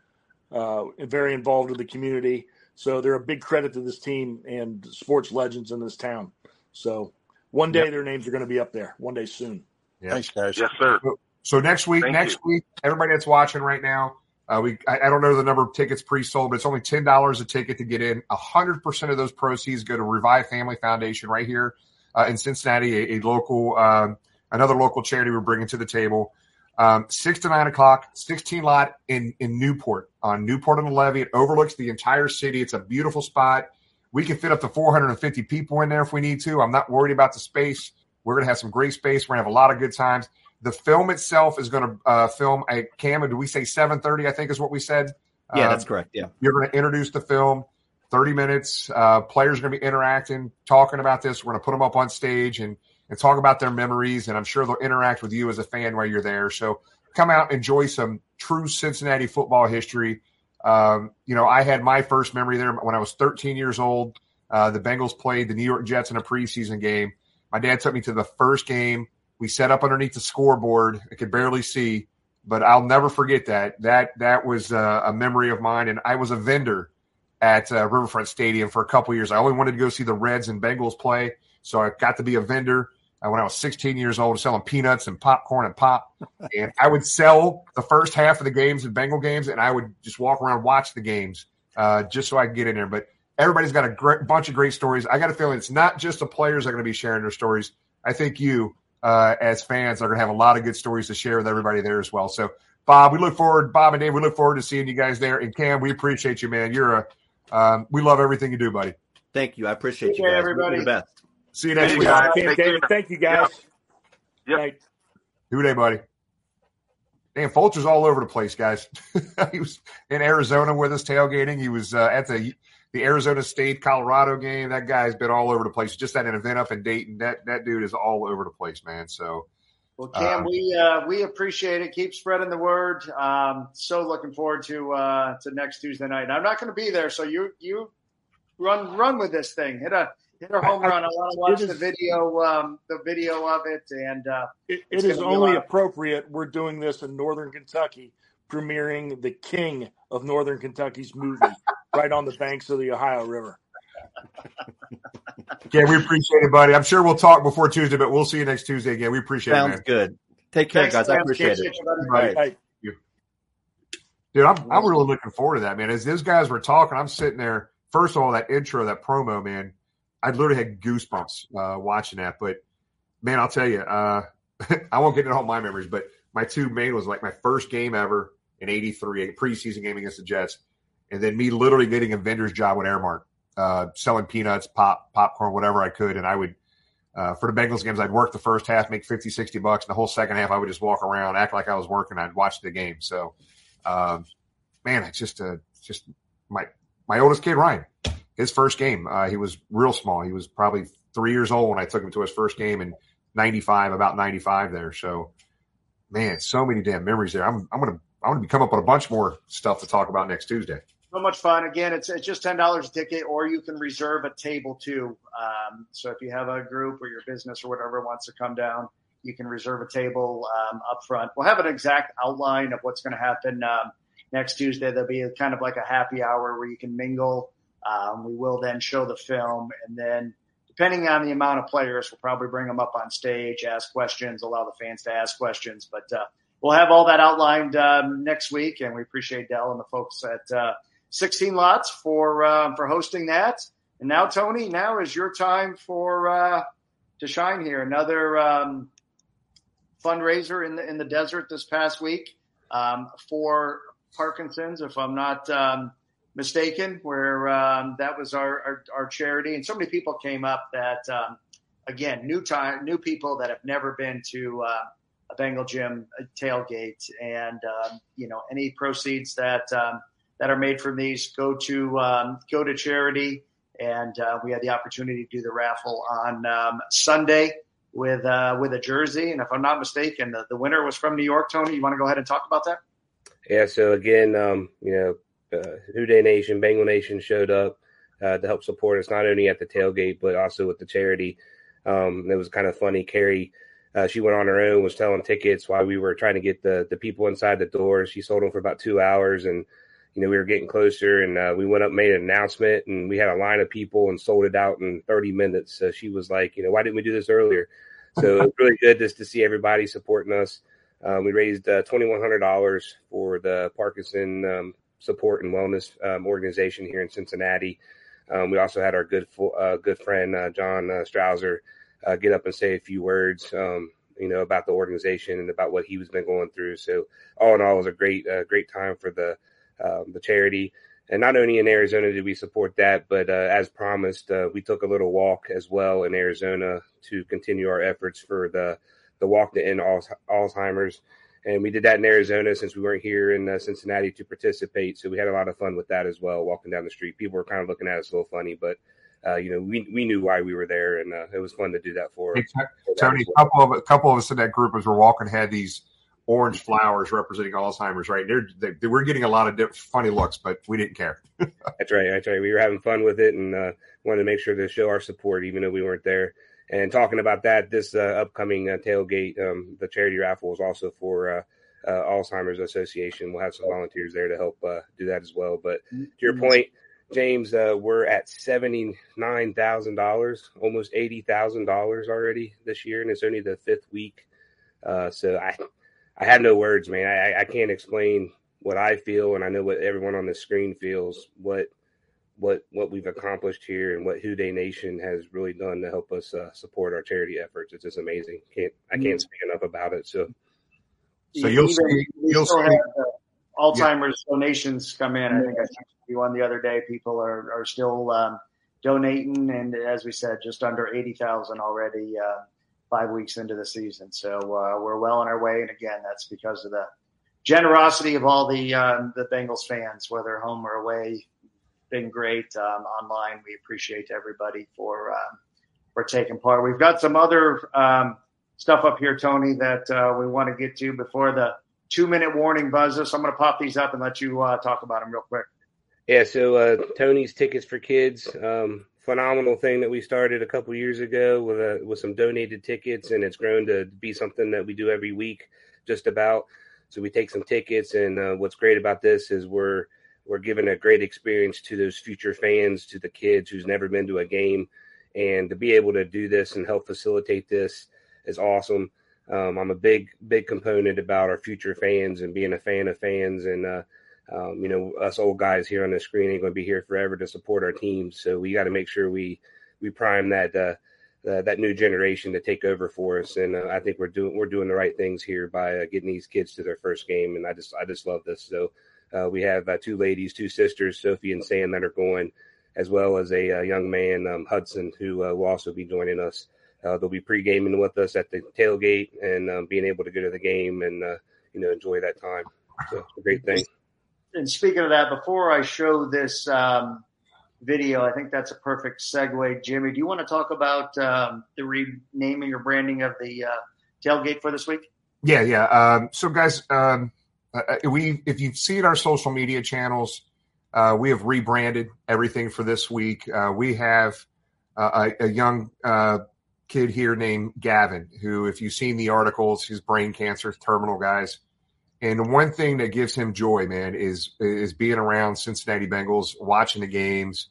uh, very involved with the community. So they're a big credit to this team and sports legends in this town. So one day yep. their names are going to be up there, one day soon. Yep. Thanks, guys. Yes, sir. So next week, Thank next you. week, everybody that's watching right now, uh, we I, I don't know the number of tickets pre-sold, but it's only ten dollars a ticket to get in. one hundred percent of those proceeds go to Revive Family Foundation right here uh, in Cincinnati, a, a local, um, another local charity we're bringing to the table. Um, six to nine o'clock, sixteen lot in, in Newport, on Newport and the Levee. It overlooks the entire city. It's a beautiful spot. We can fit up to four hundred fifty people in there if we need to. I'm not worried about the space. We're going to have some great space. We're going to have a lot of good times. The film itself is going to uh, film a camera. Did we say seven thirty, I think is what we said? Yeah, um, that's correct. Yeah. You're going to introduce the film, thirty minutes. Uh, players are going to be interacting, talking about this. We're going to put them up on stage and, and talk about their memories, and I'm sure they'll interact with you as a fan while you're there. So come out, enjoy some true Cincinnati football history. Um, you know, I had my first memory there when I was thirteen years old. Uh, the Bengals played the New York Jets in a preseason game. My dad took me to the first game. We set up underneath the scoreboard. I could barely see, but I'll never forget that. That that was a, a memory of mine, and I was a vendor at uh, Riverfront Stadium for a couple years. I only wanted to go see the Reds and Bengals play, so I got to be a vendor uh, when I was sixteen years old, selling peanuts and popcorn and pop. And I would sell the first half of the games and Bengal games, and I would just walk around and watch the games uh, just so I could get in there. But everybody's got a great, bunch of great stories. I got a feeling it's not just the players that are going to be sharing their stories. I think you – Uh, as fans are going to have a lot of good stories to share with everybody there as well. So, Bob, we look forward, Bob and Dave, we look forward to seeing you guys there. And Cam, we appreciate you, man. You're a, um, we love everything you do, buddy. Thank you. I appreciate Take you guys. Everybody. You're the best. See you next week. Cam, David, thank you guys. Yep. Yep. Good day, buddy. Damn, Fulcher's all over the place, guys. He was in Arizona with us tailgating. He was uh, at the the Arizona State Colorado game. That guy's been all over the place. Just at an event up in Dayton, that that dude is all over the place, man. So, well, Cam, uh, we uh, we appreciate it. Keep spreading the word. Um, so looking forward to uh, to next Tuesday night. I'm not going to be there, so you you run run with this thing. Hit a hit her home I, run. I want to watch the is, video, um, the video of it, and uh, it, it is only appropriate. We're doing this in Northern Kentucky, premiering the king of Northern Kentucky's movie right on the banks of the Ohio River. Yeah, we appreciate it, buddy. I'm sure we'll talk before Tuesday, but we'll see you next Tuesday again. We appreciate Sounds it. Sounds good. Take care, Thanks, guys. I appreciate it. Right. Thank you. Dude, I'm I'm really looking forward to that, man. As those guys were talking, I'm sitting there. First of all, that intro, that promo, man, I literally had goosebumps uh, watching that. But, man, I'll tell you, uh, I won't get into all my memories, but my two main was like my first game ever in eighty-three, a preseason game against the Jets, and then me literally getting a vendor's job at Airmark. Uh, selling peanuts, pop, popcorn, whatever I could. And I would, uh, for the Bengals games, I'd work the first half, make fifty, sixty bucks. And the whole second half, I would just walk around, act like I was working. I'd watch the game. So, um, man, it's just, uh, just my, my oldest kid, Ryan, his first game, uh, he was real small. He was probably three years old when I took him to his first game in ninety-five, about ninety-five there. So, man, so many damn memories there. I'm, I'm going to, I'm going to be coming up with a bunch more stuff to talk about next Tuesday. So much fun. Again, it's it's just ten dollars a ticket, or you can reserve a table too. Um, so if you have a group or your business or whatever wants to come down, you can reserve a table um, up front. We'll have an exact outline of what's going to happen um, next Tuesday. There'll be a, kind of like a happy hour where you can mingle. Um, we will then show the film. And then depending on the amount of players, we'll probably bring them up on stage, ask questions, allow the fans to ask questions. But uh, we'll have all that outlined um, next week. And we appreciate Dell and the folks at uh, sixteen Lots for uh, for hosting that. And now, Tony, now is your time for uh, to shine here. Another um, fundraiser in the in the desert this past week um, for Parkinson's, if I'm not um, mistaken, where um, that was our, our our charity. And so many people came up that um, again, new time, new people that have never been to uh, a Bengal Jim tailgate, and um, you know, any proceeds that. Um, that are made from these go to um, go to charity. And uh, we had the opportunity to do the raffle on um, Sunday with uh, with a jersey. And if I'm not mistaken, the, the winner was from New York. Tony, you want to go ahead and talk about that? Yeah. So, again, um, you know, uh, Hoodie Nation, Bengal Nation showed up uh, to help support us, not only at the tailgate, but also with the charity. Um, it was kind of funny. Carrie, uh, she went on her own, was selling tickets while we were trying to get the, the people inside the door. She sold them for about two hours and, you know, we were getting closer, and uh, we went up, made an announcement, and we had a line of people and sold it out in thirty minutes. So she was like, you know, why didn't we do this earlier? So it was really good just to see everybody supporting us. Um, we raised uh, twenty-one hundred dollars for the Parkinson um, Support and Wellness um, organization here in Cincinnati. Um, we also had our good uh, good friend, uh, John uh, Strouser, uh, get up and say a few words, um, you know, about the organization and about what he was been going through. So all in all, it was a great, uh, great time for the Um, the charity. And not only in Arizona did we support that, but uh, as promised, uh, we took a little walk as well in Arizona to continue our efforts for the, the walk to end Alzheimer's. And we did that in Arizona since we weren't here in uh, Cincinnati to participate. So we had a lot of fun with that as well, walking down the street. People were kind of looking at us a little funny, but, uh, you know, we we knew why we were there, and uh, it was fun to do that for us. Hey, Tony, a couple, of, a couple of us in that group as we're walking had these orange flowers representing Alzheimer's, right? They're, they, they we're getting a lot of diff- funny looks, but we didn't care. That's right. That's right. We were having fun with it, and uh, wanted to make sure to show our support, even though we weren't there. And talking about that, this uh, upcoming uh, tailgate, um, the charity raffle is also for uh, uh, Alzheimer's Association. We'll have some volunteers there to help uh, do that as well. But to your point, James, uh, we're at seventy-nine thousand dollars, almost eighty thousand dollars already this year, and it's only the fifth week. Uh, so I. I have no words, man. I, I can't explain what I feel, and I know what everyone on the screen feels, what what what we've accomplished here and what Hoodie Nation has really done to help us uh, support our charity efforts. It's just amazing. Can't I can't speak enough about it. So so you'll Even, see. You'll see. Have, uh, Alzheimer's yeah. donations come in. I think I talked to you on the other day. People are, are still um, donating, and as we said, just under eighty thousand dollars already uh five weeks into the season. So uh, we're well on our way. And again, that's because of the generosity of all the, um, the Bengals fans, whether home or away. Been great. Um, online, we appreciate everybody for, um, for taking part. We've got some other um, stuff up here, Tony, that uh, we want to get to before the two minute warning buzzes. So I'm going to pop these up and let you uh, talk about them real quick. Yeah. So uh, Tony's tickets for kids, um, phenomenal thing that we started a couple years ago with a, with some donated tickets, and it's grown to be something that we do every week just about. So we take some tickets, and uh, what's great about this is we're we're giving a great experience to those future fans, to the kids who's never been to a game, and to be able to do this and help facilitate this is awesome. Um, I'm a big, big component about our future fans and being a fan of fans, and uh, um, you know, us old guys here on the screen ain't going to be here forever to support our teams. So we got to make sure we we prime that uh, uh, that new generation to take over for us. And uh, I think we're doing we're doing the right things here by uh, getting these kids to their first game. And I just I just love this. So uh, we have uh, two ladies, two sisters, Sophie and Sam, that are going, as well as a uh, young man, um, Hudson, who uh, will also be joining us. Uh, they'll be pre-gaming with us at the tailgate and um, being able to go to the game and, uh, you know, enjoy that time. So it's a great thing. And speaking of that, before I show this um, video, I think that's a perfect segue. Jimmy, do you want to talk about um, the renaming or branding of the uh, tailgate for this week? Yeah, yeah. Um, so, guys, um, uh, we if you've seen our social media channels, uh, we have rebranded everything for this week. Uh, we have uh, a, a young uh, – kid here named Gavin, who, if you've seen the articles, his brain cancer, terminal, guys. And one thing that gives him joy, man, is is being around Cincinnati Bengals, watching the games,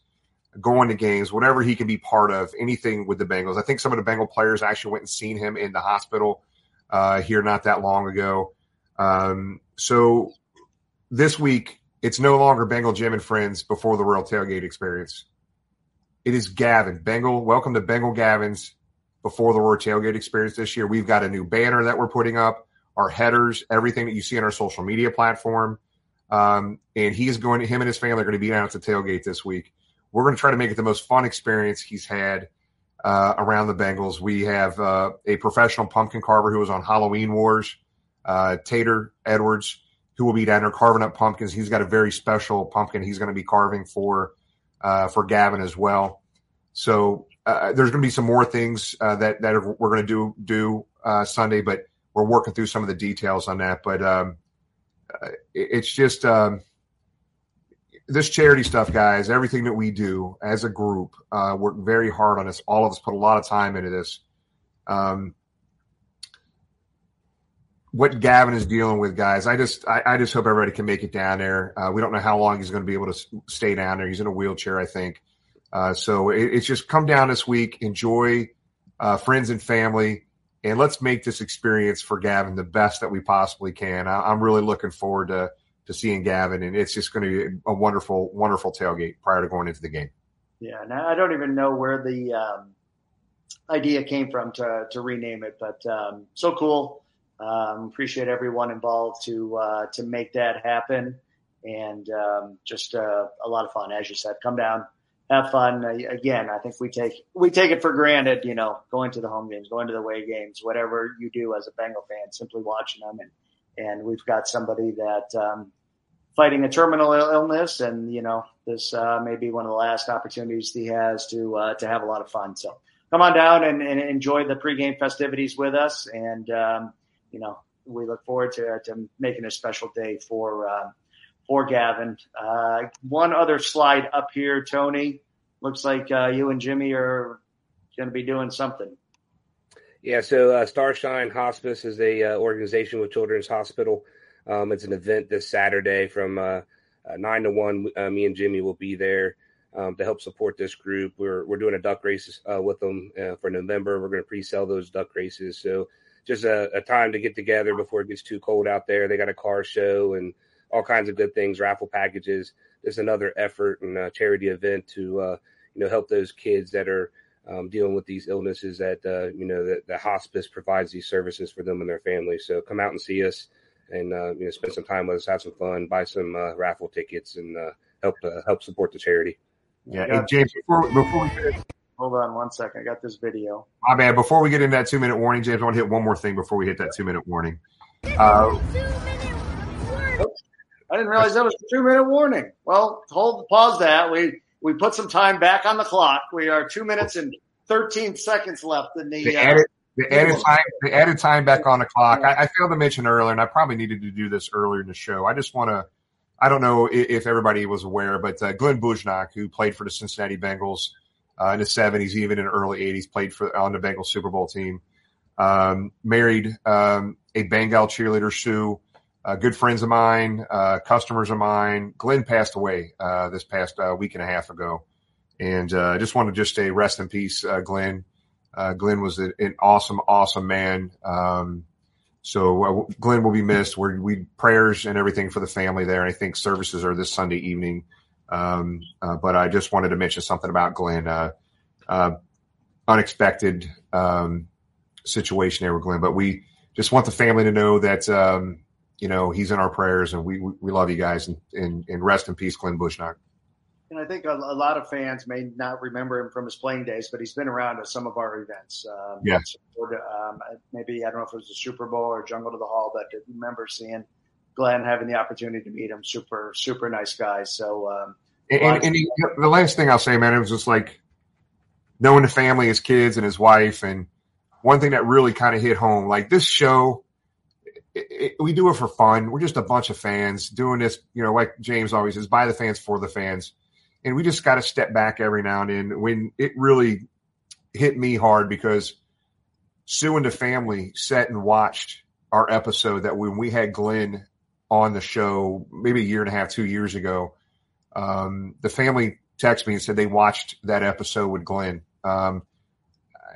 going to games, whatever he can be part of, anything with the Bengals. I think some of the Bengal players actually went and seen him in the hospital uh, here not that long ago. Um, so this week, it's no longer Bengal Jim and Friends before the Royal Tailgate Experience. It is Gavin. Bengal, welcome to Bengal Gavin's Before the Roar Tailgate Experience this year. We've got a new banner that we're putting up, our headers, everything that you see on our social media platform. Um, and he's going to, him and his family are going to be down at the tailgate this week. We're going to try to make it the most fun experience he's had uh, around the Bengals. We have uh, a professional pumpkin carver who was on Halloween Wars, uh, Tater Edwards, who will be down there carving up pumpkins. He's got a very special pumpkin he's going to be carving for, uh, for Gavin as well. So, Uh, there's going to be some more things uh, that that we're going to do do uh, Sunday, but we're working through some of the details on that. But um, it, it's just um, this charity stuff, guys. Everything that we do as a group, uh, work very hard on this. All of us put a lot of time into this. Um, what Gavin is dealing with, guys. I just I, I just hope everybody can make it down there. Uh, we don't know how long he's going to be able to stay down there. He's in a wheelchair, I think. Uh, so it, it's just come down this week, enjoy uh, friends and family, and let's make this experience for Gavin the best that we possibly can. I, I'm really looking forward to to seeing Gavin, and it's just going to be a wonderful, wonderful tailgate prior to going into the game. Yeah, and I don't even know where the um, idea came from to to rename it, but um, so cool. Um, appreciate everyone involved to uh, to make that happen, and um, just uh, a lot of fun, as you said. Come down. Have fun. Again, I think we take we take it for granted, you know, going to the home games, going to the away games, whatever you do as a Bengal fan, simply watching them. And, and we've got somebody that um, fighting a terminal illness, and, you know, this uh, may be one of the last opportunities he has to uh, to have a lot of fun. So come on down and, and enjoy the pregame festivities with us. And, um, you know, we look forward to, to making a special day for uh, for Gavin. Uh, one other slide up here, Tony. Looks like uh, you and Jimmy are going to be doing something. Yeah, so uh, Starshine Hospice is a uh, organization with Children's Hospital. Um, it's an event this Saturday from uh, uh, nine to one. Uh, me and Jimmy will be there um, to help support this group. We're we're doing a duck race uh, with them uh, for November. We're going to pre-sell those duck races. So just a, a time to get together before it gets too cold out there. They got a car show and all kinds of good things, raffle packages. There's another effort and a charity event to, uh, you know, help those kids that are um, dealing with these illnesses that, uh, you know, that the hospice provides these services for them and their families. So come out and see us and, uh, you know, spend some time with us, have some fun, buy some uh, raffle tickets, and uh, help uh, help support the charity. Yeah, and James, before, before we finish, hold on one second. I got this video. My bad. Before we get into that two-minute warning, James, I want to hit one more thing before we hit that two-minute warning. Uh, I didn't realize that was a two-minute warning. Well, hold pause that. We we put some time back on the clock. We are two minutes and thirteen seconds left in the, the added, uh, the added time. The added time back on the clock. I, I failed to mention earlier, and I probably needed to do this earlier in the show. I just want to. I don't know if everybody was aware, but uh, Glenn Bujnoch, who played for the Cincinnati Bengals, uh, in his seventies, even in the early eighties, played for on the Bengal Super Bowl team. Um, married um, a Bengal cheerleader, Sue. Uh, good friends of mine, uh, customers of mine. Glenn passed away uh, this past uh, week and a half ago. And I uh, just want to just say rest in peace, uh, Glenn. Uh, Glenn was a, an awesome, awesome man. Um, so uh, Glenn will be missed. We're, we prayers and everything for the family there. And I think services are this Sunday evening. Um, uh, but I just wanted to mention something about Glenn. Uh, uh, unexpected um, situation there with Glenn. But we just want the family to know that, um, you know, he's in our prayers. And we we love you guys. And, and, and rest in peace, Glenn Bujnoch. And I think a, a lot of fans may not remember him from his playing days, but he's been around at some of our events. Um, yes. Um, maybe, I don't know if it was the Super Bowl or Jungle to the Hall, but I remember seeing Glenn, having the opportunity to meet him. Super, super nice guy. So, um, and, and, and he, the last thing I'll say, man, it was just like knowing the family, his kids and his wife. And one thing that really kind of hit home, like this show, It, it, we do it for fun. We're just a bunch of fans doing this, you know, like James always says, by the fans, for the fans. And we just got to step back every now and then. When it really hit me hard, because Sue and the family sat and watched our episode that when we had Glenn on the show maybe a year and a half, two years ago, um, the family texted me and said they watched that episode with Glenn. Um,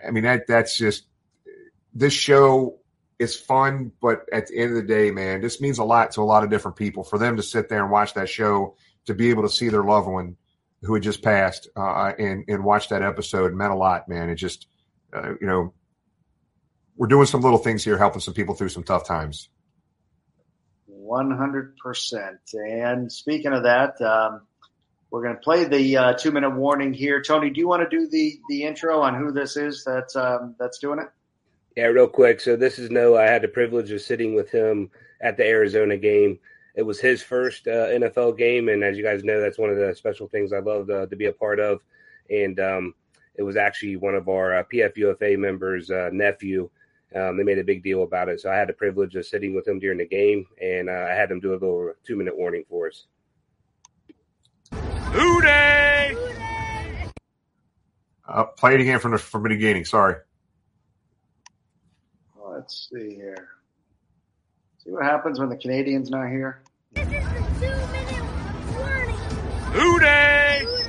I mean, that that's just – this show is fun, but at the end of the day, man, this means a lot to a lot of different people. For them to sit there and watch that show, to be able to see their loved one who had just passed uh, and, and watch that episode meant a lot, man. It just, uh, you know, we're doing some little things here, helping some people through some tough times. one hundred percent. And speaking of that, um, we're going to play the uh, two-minute warning here. Tony, do you want to do the, the intro on who this is that's, um, that's doing it? Yeah, real quick. So this is Noah. I had the privilege of sitting with him at the Arizona game. It was his first uh, N F L game, and as you guys know, that's one of the special things I love uh, to be a part of. And um, it was actually one of our uh, P F U F A members' uh, nephew. Um, they made a big deal about it, so I had the privilege of sitting with him during the game, and uh, I had him do a little two-minute warning for us. Hoodie! Uh, play it again from the, from the beginning, sorry. Let's see here. See what happens when the Canadian's not here. This is the two-minute warning. Hoodie!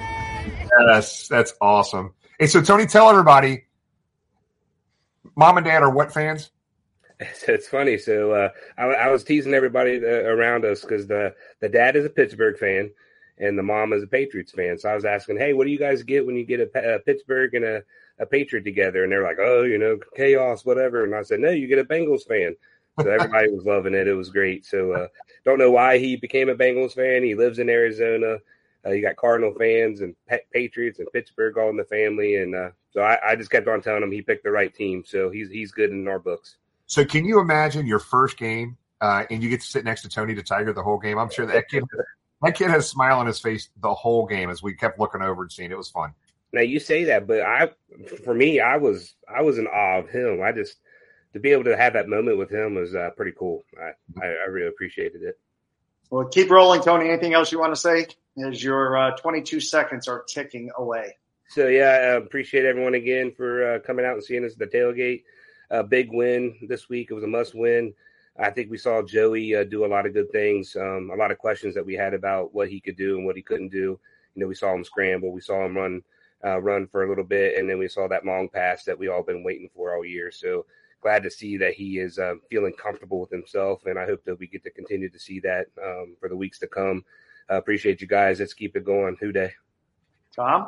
Yes, that's awesome. Hey, so Tony, tell everybody, mom and dad are what fans? It's funny. So uh, I, I was teasing everybody to, around us because the, the dad is a Pittsburgh fan and the mom is a Patriots fan. So I was asking, hey, what do you guys get when you get a, a Pittsburgh and a, a Patriot together? And they're like, oh, you know, chaos, whatever. And I said, no, you get a Bengals fan. So everybody was loving it. It was great. So uh, don't know why he became a Bengals fan. He lives in Arizona. Uh, you got Cardinal fans and Pet Patriots and Pittsburgh all in the family. And uh, so I, I just kept on telling him he picked the right team. So he's he's good in our books. So can you imagine your first game uh, and you get to sit next to Tony the Tiger the whole game? I'm sure that kid, that kid had a smile on his face the whole game as we kept looking over and seeing. It was fun. Now you say that, but I, for me, I was I was in awe of him. I just. To be able to have that moment with him was uh, pretty cool. I, I, I really appreciated it. Well, keep rolling, Tony. Anything else you want to say? As your uh, twenty-two seconds are ticking away. So, yeah, I appreciate everyone again for uh, coming out and seeing us at the tailgate. A uh, big win this week. It was a must win. I think we saw Joey uh, do a lot of good things, um, a lot of questions that we had about what he could do and what he couldn't do. You know, we saw him scramble. We saw him run, uh, run for a little bit, and then we saw that long pass that we all been waiting for all year. So, glad to see that he is uh, feeling comfortable with himself, and I hope that we get to continue to see that um, for the weeks to come. Uh, appreciate you guys. Let's keep it going. Who day? Tom?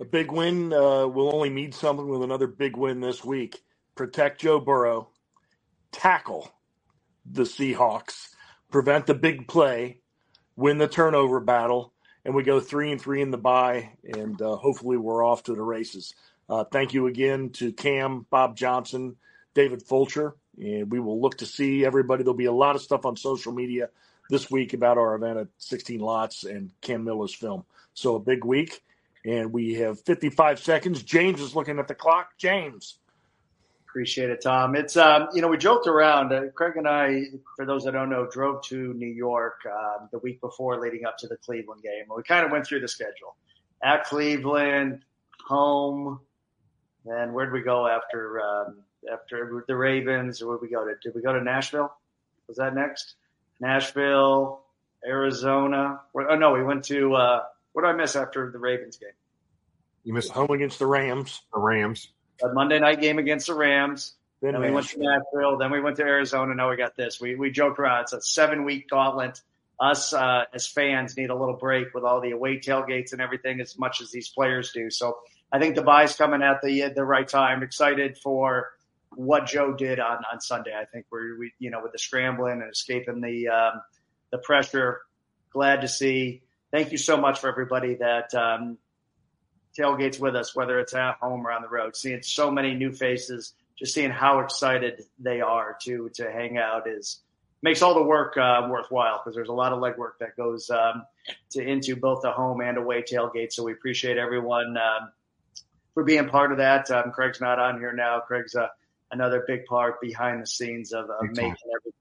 A big win uh, will only mean something with another big win this week. Protect Joe Burrow. Tackle the Seahawks. Prevent the big play. Win the turnover battle. And we go three and three in the bye, and uh, hopefully we're off to the races. Uh, thank you again to Cam, Bob Johnson, David Fulcher, and we will look to see everybody. There'll be a lot of stuff on social media this week about our event at sixteen Lots and Cam Miller's film. So a big week, and we have fifty-five seconds. James is looking at the clock. James. Appreciate it, Tom. It's um, you know, we joked around. Uh, Craig and I, for those that don't know, drove to New York um, the week before leading up to the Cleveland game. We kind of went through the schedule. at Cleveland, home. Then where'd we go after um, after the Ravens? Where'd we go to? Did we go to Nashville? Was that next? Nashville, Arizona. Where, oh, no, we went to uh, – what did I miss after the Ravens game? You missed home against the Rams. The Rams. A Monday night game against the Rams. Then Nashville. We went to Nashville. Then we went to Arizona. Now we got this. We we joked around. It's a seven-week gauntlet. Us uh, as fans need a little break with all the away tailgates and everything as much as these players do. So I think the bye's coming at the the right time. Excited for what Joe did on, on Sunday. I think we're, we, you know, with the scrambling and escaping the um, the pressure. Glad to see. Thank you so much for everybody that um, tailgates with us, whether it's at home or on the road. Seeing so many new faces, just seeing how excited they are to to hang out is makes all the work uh, worthwhile, because there's a lot of legwork that goes um, to into both the home and away tailgate. So we appreciate everyone um, for being part of that. Um, Craig's not on here now. Craig's uh, another big part behind the scenes of, of making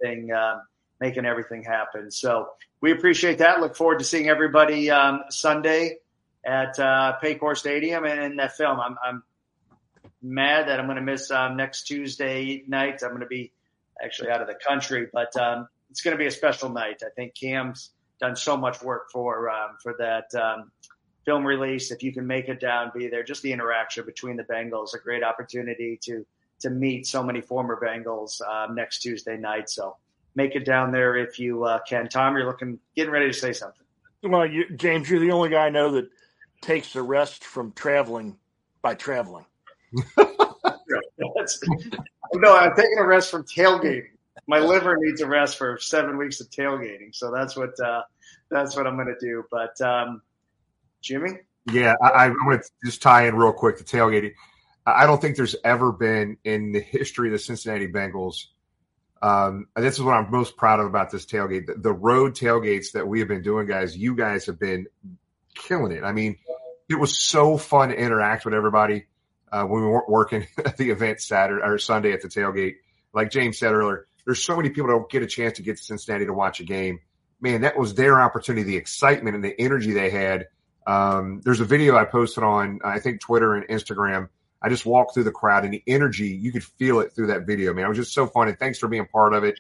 everything uh, making everything happen. So we appreciate that. Look forward to seeing everybody um, Sunday at uh, Paycor Stadium and in that film. I'm, I'm mad that I'm going to miss um, next Tuesday night. I'm going to be actually out of the country, but um, it's going to be a special night. I think Cam's done so much work for um, for that um, film release. If you can make it down, be there. Just the interaction between the Bengals, a great opportunity to to meet so many former Bengals um, next Tuesday night. So make it down there if you uh, can. Tom, you're looking getting ready to say something. Well, you, James, you're the only guy I know that takes the rest from traveling by traveling. That's, no, I'm taking a rest from tailgating. My liver needs a rest for seven weeks of tailgating, so that's what uh, that's what I'm going to do. But um, Jimmy, yeah, I, I'm going to just tie in real quick to tailgating. I don't think there's ever been in the history of the Cincinnati Bengals. Um, this is what I'm most proud of about this tailgate: the, the road tailgates that we have been doing, guys. You guys have been killing it. I mean, it was so fun to interact with everybody. Uh, when we weren't working at the event Saturday or Sunday at the tailgate, like James said earlier, there's so many people that don't get a chance to get to Cincinnati to watch a game. Man, that was their opportunity, the excitement and the energy they had. Um, there's a video I posted on, I think, Twitter and Instagram. I just walked through the crowd, and the energy, you could feel it through that video. Man, it was just so fun, and thanks for being part of it.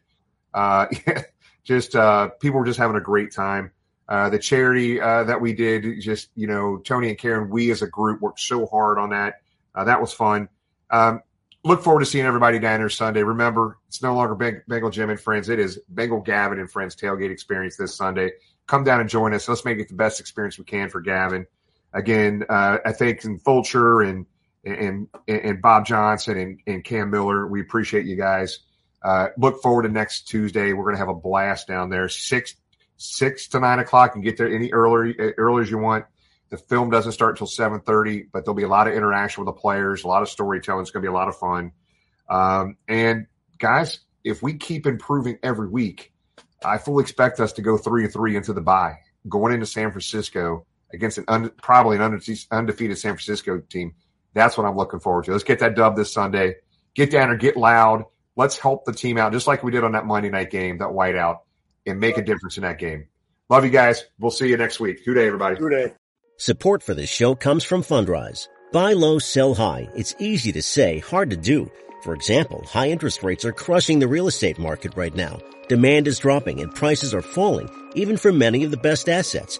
Uh, yeah, just uh, people were just having a great time. Uh, the charity uh, that we did, just, you know, Tony and Karen, we as a group worked so hard on that. Uh, that was fun. Um, look forward to seeing everybody down here Sunday. Remember, it's no longer Beng- Bengal Jim and Friends. It is Bengal Gavin and Friends tailgate experience this Sunday. Come down and join us. Let's make it the best experience we can for Gavin. Again, uh, I thank and Fulcher and and and Bob Johnson and, and Cam Miller. We appreciate you guys. Uh, look forward to next Tuesday. We're going to have a blast down there, six six to nine o'clock, and get there any early early as you want. The film doesn't start until seven thirty, but there'll be a lot of interaction with the players, a lot of storytelling. It's going to be a lot of fun. Um, and, guys, if we keep improving every week, I fully expect us to go three and three into the bye, going into San Francisco against an un, probably an undefe- undefeated San Francisco team. That's what I'm looking forward to. Let's get that dub this Sunday. Get down or get loud. Let's help the team out, just like we did on that Monday night game, that whiteout, and make a difference in that game. Love you guys. We'll see you next week. Good day, everybody. Good day. Support for this show comes from Fundrise. Buy low, sell high. It's easy to say, hard to do. For example, high interest rates are crushing the real estate market right now. Demand is dropping and prices are falling, even for many of the best assets.